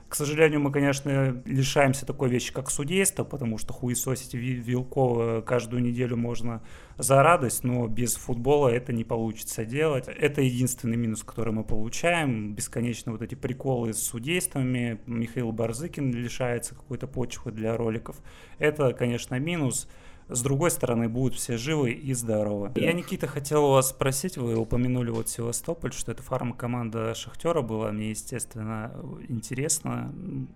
К сожалению, мы, конечно, лишаемся такой вещи, как судейство, потому что хуесосить Вилкова каждую неделю можно за радость, но без футбола это не получится делать. Это единственный минус, который мы получаем. Бесконечно вот эти приколы с судействами. Михаил Барзыкин лишается какой-то почвы для роликов. Это, конечно, минус. С другой стороны, будут все живы и здоровы. Я, Никита, хотел у вас спросить, вы упомянули вот Севастополь, что это фарм-команда Шахтера была, мне, естественно, интересно,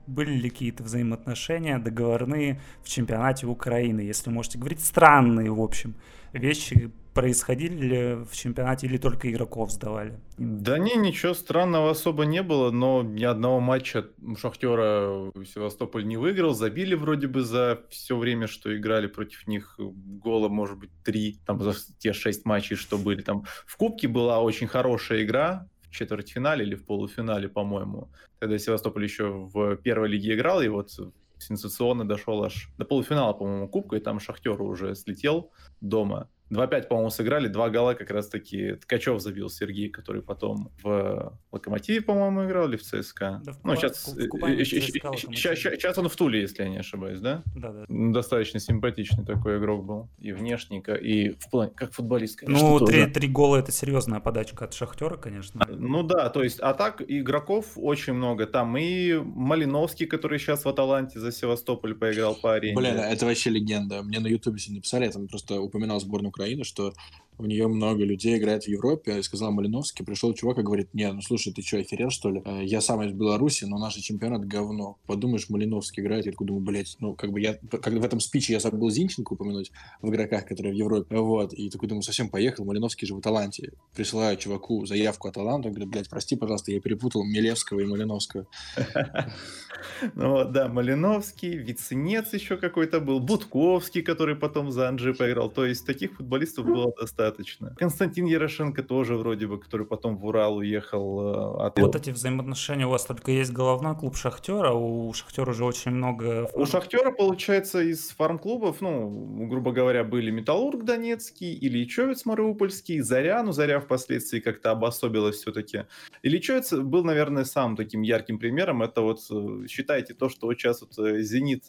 были ли какие-то взаимоотношения договорные в чемпионате Украины, если можете говорить, странные, в общем, вещи происходили ли в чемпионате или только игроков сдавали? Да не, ничего странного особо не было, но ни одного матча Шахтера Севастополь не выиграл, забили вроде бы за все время, что играли против них, гола, может быть, 3, там за те 6 матчей, что были. Там в Кубке была очень хорошая игра, четвертьфинале или в полуфинале, по-моему. Тогда Севастополь еще в первой лиге играл, и вот сенсационно дошел аж до полуфинала, по-моему, Кубка, и там Шахтер уже слетел дома. 2-5, по-моему, сыграли, два гола как раз-таки Ткачев забил, Сергей, который потом в Локомотиве, по-моему, играл, или в ЦСКА. Да, ну, сейчас он в Туле, если я не ошибаюсь, да? Да. Достаточно симпатичный такой игрок был. И внешненько, и в плане, как футболист, конечно. Ну, три гола — это серьезная подачка от Шахтера, конечно. Ну да, то есть, а так игроков очень много. Там и Малиновский, который сейчас в Аталанте за Севастополь поиграл по арене. Блин, это вообще легенда. Мне на Ютубе сегодня писали, я там просто упоминал сборную Украины, что в нее много людей играет в Европе. Я сказал Малиновский, пришел чувак и говорит: не, ну слушай, ты что, охерел, что ли? Я сам из Беларуси, но наш чемпионат говно. Подумаешь, Малиновский играет. Я такой думаю, блять, ну как бы я, как в этом спиче я забыл Зинченко упомянуть в игроках, которые в Европе. Вот, и такой думаю, совсем поехал, Малиновский же в Аталанте. Присылаю чуваку заявку от Аталанта, говорит: блять, прости, пожалуйста, я перепутал Милевского и Малиновского. Ну да, Малиновский, Виценец еще какой-то был, Будковский, который потом за Анжи поиграл. То есть таких футболистов было достаточно. Константин Ярошенко тоже вроде бы, который потом в Урал уехал. Вот эти взаимоотношения у вас только есть головной клуб Шахтера, у Шахтера уже очень много... У Шахтера, получается, из фарм-клубов, ну, грубо говоря, были Металлург Донецкий, Ильичевец Мариупольский, Заря, ну, Заря впоследствии как-то обособилась все-таки. Ильичевец был, наверное, сам таким ярким примером. Это вот, считайте, то, что вот сейчас вот Зенит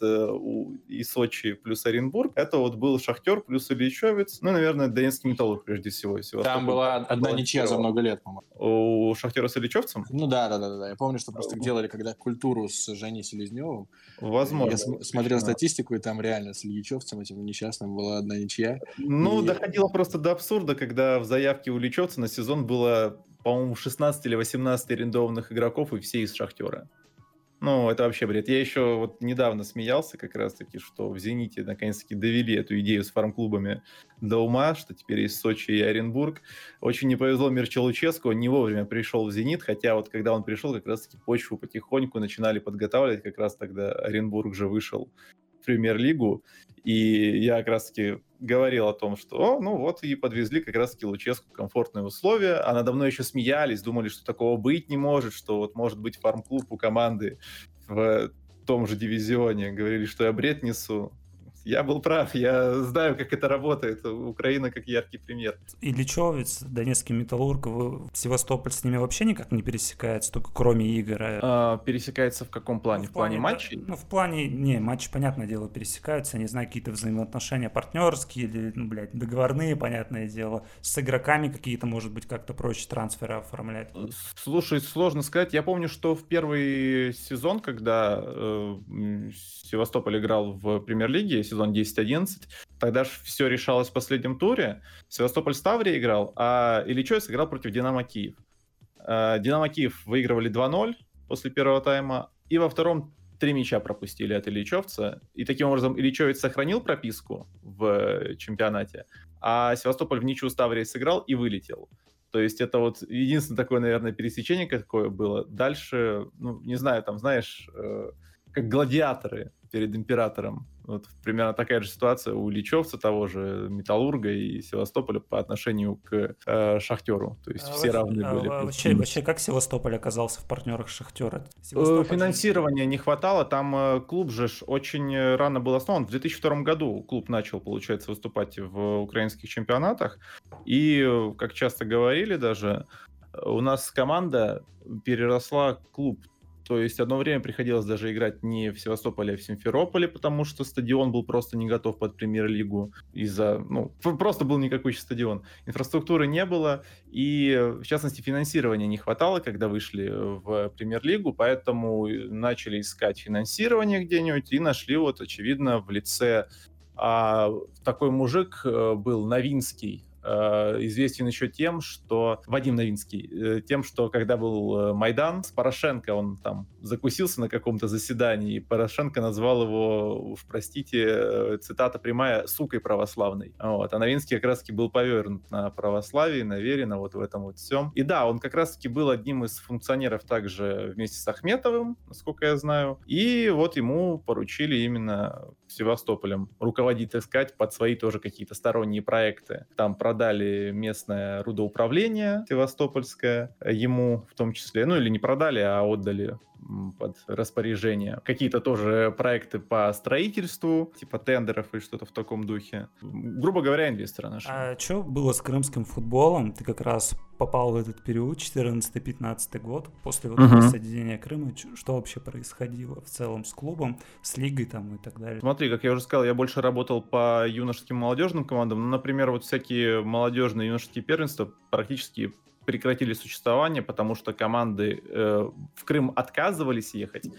и Сочи плюс Оренбург, это вот был Шахтер плюс Ильичевец, ну, наверное, Донецкий Металлург прежде всего. Там была одна ничья за много лет, по-моему. У Шахтера с Ильичевцем? Ну да. Я помню, что просто делали, когда культуру с Женей Селезневым. Возможно. Я смотрел статистику, и там реально с Ильичевцем этим несчастным была одна ничья. Ну, доходило просто до абсурда, когда в заявке у Ильичевца на сезон было, по-моему, 16 или 18 арендованных игроков, и все из Шахтера. Ну, это вообще бред. Я еще вот недавно смеялся как раз-таки, что в «Зените» наконец-таки довели эту идею с фарм-клубами до ума, что теперь есть Сочи и Оренбург. Очень не повезло Мирчелуческу, он не вовремя пришел в «Зенит», хотя вот когда он пришел, как раз-таки почву потихоньку начинали подготавливать, как раз тогда Оренбург же вышел в премьер-лигу, и я как раз-таки говорил о том, что, ну вот, и подвезли как раз-таки Луческу комфортные условия, а надо мной еще смеялись, думали, что такого быть не может, что вот может быть фарм-клуб у команды в том же дивизионе, говорили, что я бред несу. Я был прав, я знаю, как это работает. Украина как яркий пример. Ильичевец, Донецкий Металлург, Севастополь с ними вообще никак не пересекается, только кроме игр. Пересекается в каком плане? Ну, в плане матчей? Ну, в плане, матчи, понятное дело, пересекаются. Не знаю, какие-то взаимоотношения партнерские или, договорные, понятное дело. С игроками какие-то, может быть, как-то проще трансферы оформлять. Слушай, сложно сказать. Я помню, что в первый сезон, когда Севастополь играл в премьер-лиге, сезон 10-11, тогда же все решалось в последнем туре. Севастополь с Таврией играл, а Ильичевец играл против Динамо Киев. Динамо Киев выигрывали 2-0 после первого тайма, и во втором 3 мяча пропустили от Ильичевца. И таким образом Ильичевец сохранил прописку в чемпионате, а Севастополь в ничью с Таврией сыграл и вылетел. То есть это вот единственное такое, наверное, пересечение какое было. Дальше, не знаю, там, знаешь, как гладиаторы перед императором. Вот примерно такая же ситуация у Ильичевца, того же Металлурга и Севастополя по отношению к Шахтеру. То есть все равны были. Вообще, как Севастополь оказался в партнерах Шахтера? Финансирования не хватало. Там клуб же очень рано был основан. В 2002 году клуб начал, получается, выступать в украинских чемпионатах. И, как часто говорили даже, у нас команда переросла клуб. То есть одно время приходилось даже играть не в Севастополе, а в Симферополе, потому что стадион был просто не готов под премьер-лигу. Просто был никакой стадион. Инфраструктуры не было, и, в частности, финансирования не хватало, когда вышли в премьер-лигу, поэтому начали искать финансирование где-нибудь и нашли, вот, очевидно, в лице... такой мужик был, Новинский, известен еще тем, что... Вадим Новинский. Тем, что когда был Майдан с Порошенко, он там закусился на каком-то заседании, и Порошенко назвал его, уж простите, цитата прямая, «сукой православной». Вот. А Новинский как раз-таки был повернут на православие, наверенно, вот в этом вот всем. И да, он как раз-таки был одним из функционеров также вместе с Ахметовым, насколько я знаю. И вот ему поручили именно Севастополем руководить, искать под свои тоже какие-то сторонние проекты. Там продали местное рудоуправление севастопольское ему в том числе, ну или не продали, а отдали под распоряжение. Какие-то тоже проекты по строительству, типа тендеров и что-то в таком духе. Грубо говоря, инвесторы наши. А что было с крымским футболом? Ты как раз попал в этот период, 14-15 год, после вот присоединения Крыма. Что вообще происходило в целом с клубом, с лигой там и так далее? Смотри, как я уже сказал, я больше работал по юношеским молодежным командам. Ну, например, вот всякие молодежные юношеские первенства практически прекратили существование, потому что команды в Крым отказывались ехать,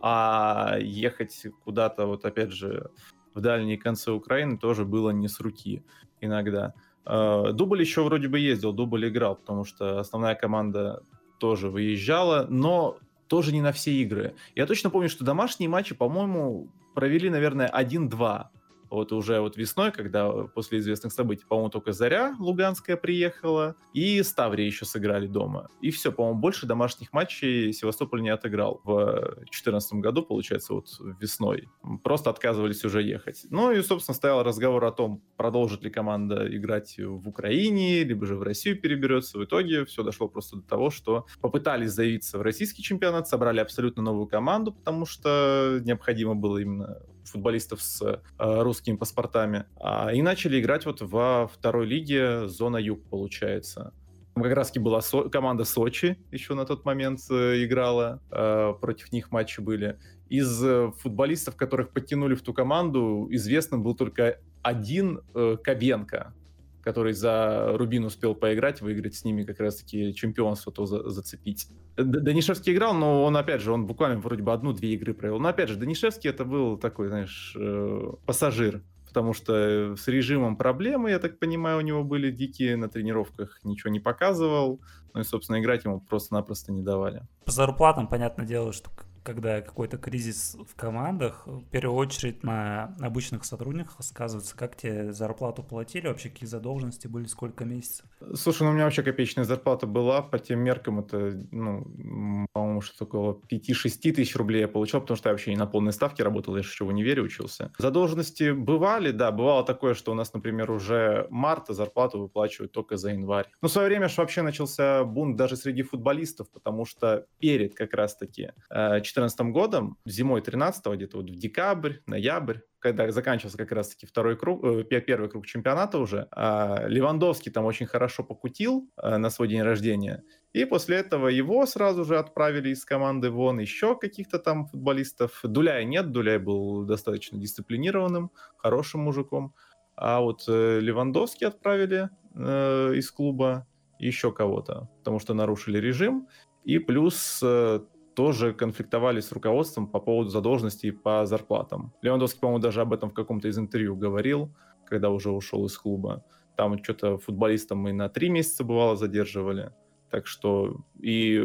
а ехать куда-то, вот опять же, в дальние концы Украины тоже было не с руки иногда. Дубль еще вроде бы ездил, дубль играл, потому что основная команда тоже выезжала, но тоже не на все игры. Я точно помню, что домашние матчи, по-моему, провели, наверное, 1-2. Вот уже вот весной, когда после известных событий, по-моему, только «Заря» луганская приехала, и «Ставрия» еще сыграли дома. И все, по-моему, больше домашних матчей Севастополь не отыграл в 2014 году, получается, вот весной. Просто отказывались уже ехать. Ну и, собственно, стоял разговор о том, продолжит ли команда играть в Украине, либо же в Россию переберется. В итоге все дошло просто до того, что попытались заявиться в российский чемпионат, собрали абсолютно новую команду, потому что необходимо было именно футболистов с русскими паспортами, и начали играть вот во второй лиге «Зона Юг», получается. Там как раз-таки была команда Сочи еще на тот момент играла, против них матчи были. Из футболистов, которых подтянули в ту команду, известным был только один Ковенко, который за «Рубин» успел поиграть, выиграть с ними как раз-таки чемпионство, то зацепить. Данишевский играл, но он, опять же, он буквально вроде бы 1-2 игры провел. Но, опять же, Данишевский это был такой, знаешь, пассажир, потому что с режимом проблемы, я так понимаю, у него были дикие, на тренировках ничего не показывал, ну и, собственно, играть ему просто-напросто не давали. По зарплатам, понятное дело, что когда какой-то кризис в командах, в первую очередь на обычных сотрудниках сказывается. Как тебе зарплату платили, вообще какие задолженности были, сколько месяцев? Слушай, ну у меня вообще копеечная зарплата была, по тем меркам это, ну, по-моему, что около 5-6 тысяч рублей я получал, потому что я вообще не на полной ставке работал, я еще в универе учился. Задолженности бывали, да, бывало такое, что у нас, например, уже марта зарплату выплачивают только за январь. Но в свое время же вообще начался бунт даже среди футболистов, потому что перед как раз-таки 2014 годом, зимой 13-го, где-то вот в декабрь, ноябрь, когда заканчивался как раз-таки первый круг чемпионата уже, Левандовский там очень хорошо покутил на свой день рождения, и после этого его сразу же отправили из команды вон, еще каких-то там футболистов. Дуляя нет, Дуляй был достаточно дисциплинированным, хорошим мужиком, а вот Левандовский отправили из клуба и еще кого-то, потому что нарушили режим, и плюс... тоже конфликтовали с руководством по поводу задолженностей по зарплатам. Левандовский, по-моему, даже об этом в каком-то из интервью говорил, когда уже ушел из клуба. Там что-то футболистам и на 3 месяца, бывало, задерживали. Так что и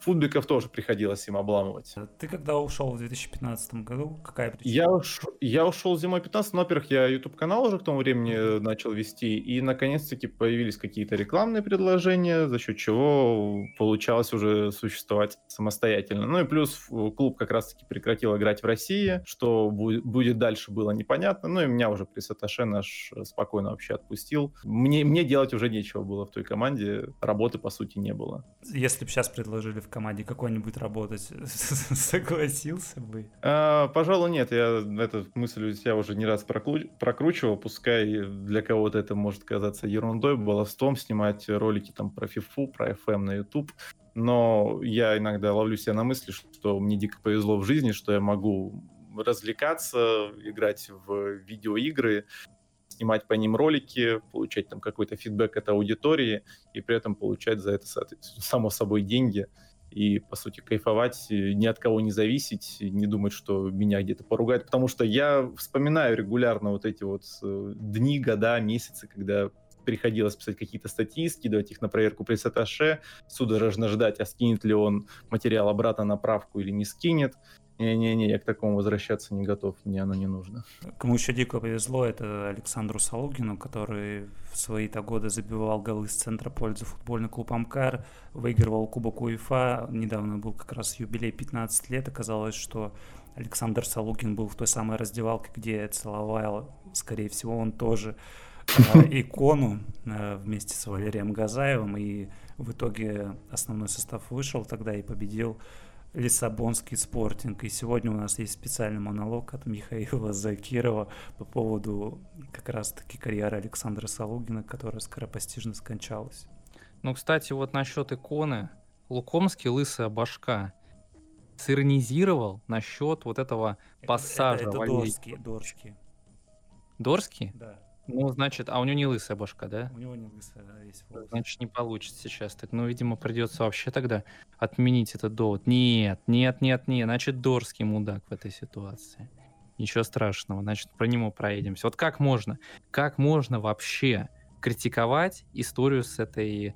футбиков тоже приходилось им обламывать. Ты когда ушел в 2015 году? Какая причина? Я ушел зимой 2015. Ну, во-первых, я YouTube-канал уже к тому времени начал вести. И, наконец-таки, появились какие-то рекламные предложения, за счет чего получалось уже существовать самостоятельно. Ну и плюс клуб как раз-таки прекратил играть в России. Что будет дальше, было непонятно. Ну и меня уже пресс-атташе наш спокойно вообще отпустил. Мне делать уже нечего было в той команде. Работы, по сути, не было. Если бы сейчас предложили в команде какой-нибудь работать, согласился бы? Пожалуй, нет. Я эту мысль у себя уже не раз прокручивал. Пускай для кого-то это может казаться ерундой, баловством снимать ролики там про FIFA, про FM на YouTube. Но я иногда ловлю себя на мысли, что мне дико повезло в жизни, что я могу развлекаться, играть в видеоигры, снимать по ним ролики, получать там какой-то фидбэк от аудитории и при этом получать за это, само собой, деньги и, по сути, кайфовать, ни от кого не зависеть, не думать, что меня где-то поругают, потому что я вспоминаю регулярно вот эти вот дни, года, месяцы, когда приходилось писать какие-то статьи, скидывать их на проверку пресс-атташе, судорожно ждать, а скинет ли он материал обратно на правку или не скинет. Не-не-не, я к такому возвращаться не готов, мне оно не нужно. Кому еще дико повезло, это Александру Салугину, который в свои-то годы забивал голы с центра поля за футбольный клуб «Амкар», выигрывал Кубок УЕФА, недавно был как раз юбилей 15 лет, оказалось, что Александр Салугин был в той самой раздевалке, где целовал, скорее всего, он тоже икону вместе с Валерием Газаевым. И в итоге основной состав вышел тогда и победил Лиссабонский Спортинг. И сегодня у нас есть специальный монолог от Михаила Закирова по поводу как раз-таки карьеры Александра Салугина, которая скоропостижно скончалась. Ну, кстати, вот насчет иконы. Лукомский лысая башка сиронизировал насчет вот этого пассажа. Это Дорский. Дорский? Да. Ну, значит, а у него не лысая башка, да? У него не лысая, да, есть волосы. Значит, не получится сейчас. Так, ну, видимо, придется вообще тогда отменить этот довод. Нет. Значит, Дорский мудак в этой ситуации. Ничего страшного. Значит, про него проедемся. Вот как можно? Как можно вообще критиковать историю с этой,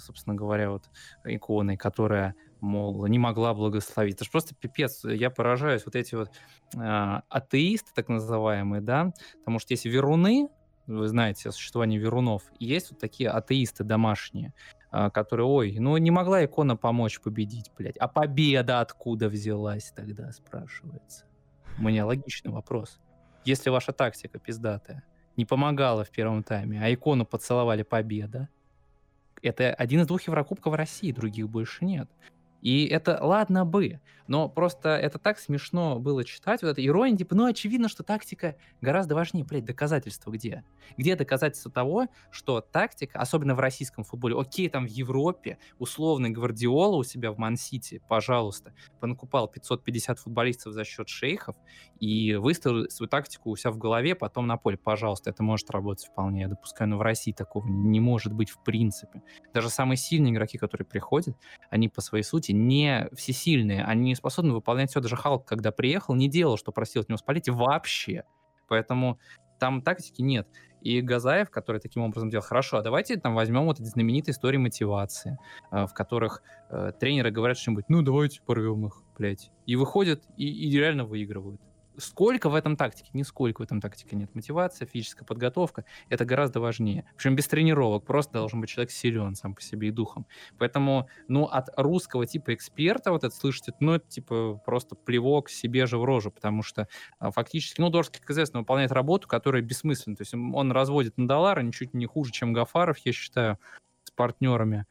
собственно говоря, вот иконой, которая, мол, не могла благословить. Это же просто пипец. Я поражаюсь. Вот эти вот атеисты, так называемые, да, потому что есть веруны, вы знаете о существовании верунов, и есть вот такие атеисты домашние, которые, ой, ну не могла икона помочь победить, блядь. А победа откуда взялась тогда, спрашивается. У меня логичный вопрос. Если ваша тактика пиздатая не помогала в первом тайме, а икону поцеловали победа, это один из двух Еврокубков России, других больше нет. И это ладно бы, но просто это так смешно было читать, вот эта ирония, типа, ну очевидно, что тактика гораздо важнее, блядь, доказательства где? Где доказательства того, что тактика, особенно в российском футболе, окей, там в Европе, условный Гвардиола у себя в Ман-Сити, пожалуйста, понакупал 550 футболистов за счет шейхов и выставил свою тактику у себя в голове, потом на поле, пожалуйста, это может работать вполне, я допускаю, но в России такого не может быть в принципе. Даже самые сильные игроки, которые приходят, они по своей сути не всесильные, они не способны выполнять все. Даже Халк, когда приехал, не делал, что просил от него спалить вообще. Поэтому там тактики нет. И Газаев, который таким образом делал, хорошо, а давайте там возьмем вот эти знаменитые истории мотивации, в которых тренеры говорят что-нибудь, ну давайте порвем их, блять. И выходят и реально выигрывают. Сколько в этом тактике? Нисколько в этом тактике нет. Мотивация, физическая подготовка — это гораздо важнее. Причем без тренировок. Просто должен быть человек силен сам по себе и духом. Поэтому, ну, от русского типа эксперта вот это слышать, ну, это типа просто плевок себе же в рожу, потому что фактически, ну, Дорский, как известно, выполняет работу, которая бессмысленна. То есть он разводит на доллары ничуть не хуже, чем Гафаров, я считаю, с партнерами.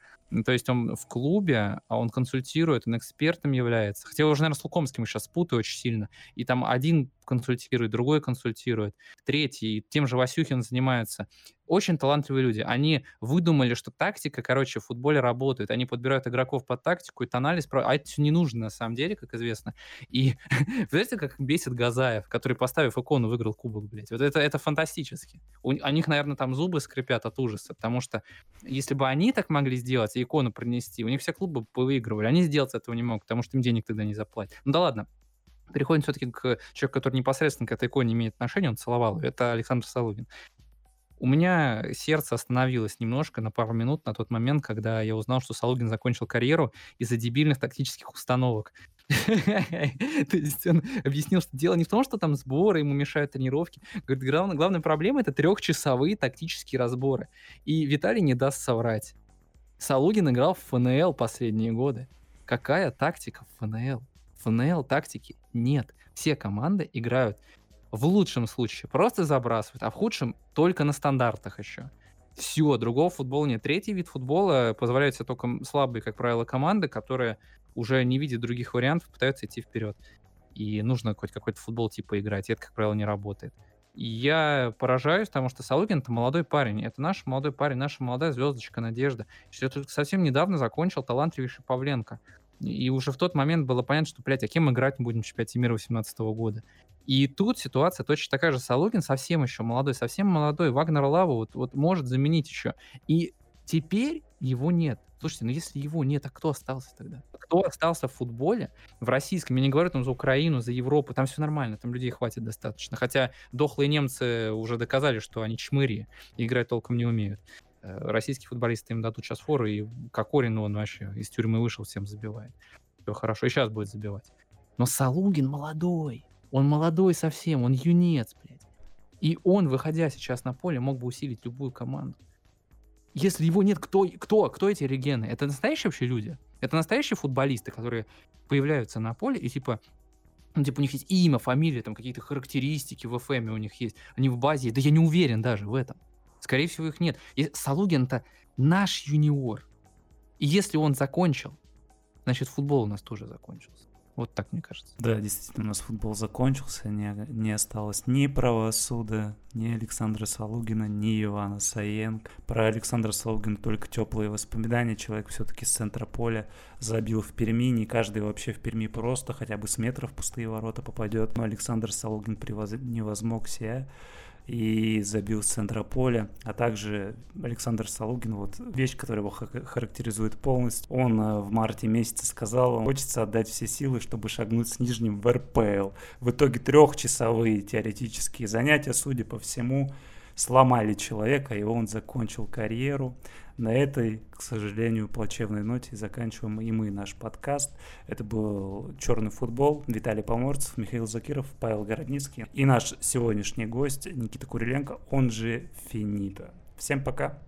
То есть он в клубе, а он консультирует, он экспертом является. Хотя я уже, наверное, с Лукомским сейчас путаю очень сильно. И там один консультирует, другой консультирует, третий, и тем же Васюхин занимается. Очень талантливые люди. Они выдумали, что тактика, короче, в футболе работает. Они подбирают игроков под тактику, это анализ. А это все не нужно, на самом деле, как известно. И знаете, как бесит Газаев, который, поставив икону, выиграл кубок, блядь. Вот это фантастически. У них, наверное, там зубы скрипят от ужаса, потому что если бы они так могли сделать, икону принести. У них все клубы повыигрывали. Они сделать этого не могут, потому что им денег тогда не заплатят. Ну да ладно. Переходим все-таки к человеку, который непосредственно к этой иконе имеет отношение. Он целовал ее. Это Александр Салугин. У меня сердце остановилось немножко на пару минут на тот момент, когда я узнал, что Салугин закончил карьеру из-за дебильных тактических установок. То есть он объяснил, что дело не в том, что там сборы, ему мешают тренировки. Говорит, главная проблема — это трехчасовые тактические разборы. И Виталий не даст соврать. Салугин играл в ФНЛ последние годы. Какая тактика в ФНЛ? В ФНЛ тактики нет. Все команды играют в лучшем случае просто забрасывают, а в худшем только на стандартах еще. Все, другого футбола нет. Третий вид футбола позволяют себе только слабые, как правило, команды, которые уже не видят других вариантов, пытаются идти вперед. И нужно хоть какой-то футбол типа играть, и это, как правило, не работает. И я поражаюсь, потому что Салугин — это молодой парень. Это наш молодой парень, наша молодая звездочка, надежда. Я только совсем недавно закончил талантливейший Павленко. И уже в тот момент было понятно, что, блядь, а кем играть мы будем в чемпионате мира 2018 года. И тут ситуация точно такая же. Салугин совсем еще молодой, Вагнер Лаву вот может заменить еще. И теперь его нет. Слушайте, ну если его нет, а кто остался тогда? Кто остался в футболе, в российском? Я не говорю там за Украину, за Европу, там все нормально, там людей хватит достаточно. Хотя дохлые немцы уже доказали, что они чмыри и играть толком не умеют. Российские футболисты им дадут сейчас фору, и Кокорин, он вообще из тюрьмы вышел, всем забивает. Все хорошо, и сейчас будет забивать. Но Салугин молодой, он молодой совсем, он юнец, блядь. И он, выходя сейчас на поле, мог бы усилить любую команду. Если его нет, кто эти регены? Это настоящие вообще люди? Это настоящие футболисты, которые появляются на поле и типа, Ну, типа, у них есть имя, фамилия, там какие-то характеристики в FM у них есть. Они в базе. Да я не уверен даже в этом. Скорее всего, их нет. И Салугин-то наш юниор. И если он закончил, значит, футбол у нас тоже закончился. Вот так, мне кажется. Да, действительно, у нас футбол закончился. Не осталось ни правосудия, ни Александра Салугина, ни Ивана Саенко. Про Александра Салугина только теплые воспоминания. Человек все-таки с центра поля забил в Перми. Не каждый вообще в Перми просто хотя бы с метров в пустые ворота попадет. Но Александр Салугин превозмог себя и забил с центра поля. А также Александр Салугин, вот вещь, которая его характеризует полностью. Он в марте месяце сказал: хочется отдать все силы, чтобы шагнуть с нижним в РПЛ. В итоге 3-часовые теоретические занятия, судя по всему, сломали человека, и он закончил карьеру. На этой, к сожалению, плачевной ноте заканчиваем и мы наш подкаст. Это был «Черный футбол». Виталий Поморцев, Михаил Закиров, Павел Городницкий и наш сегодняшний гость Никита Куриленко, он же Finito. Всем пока!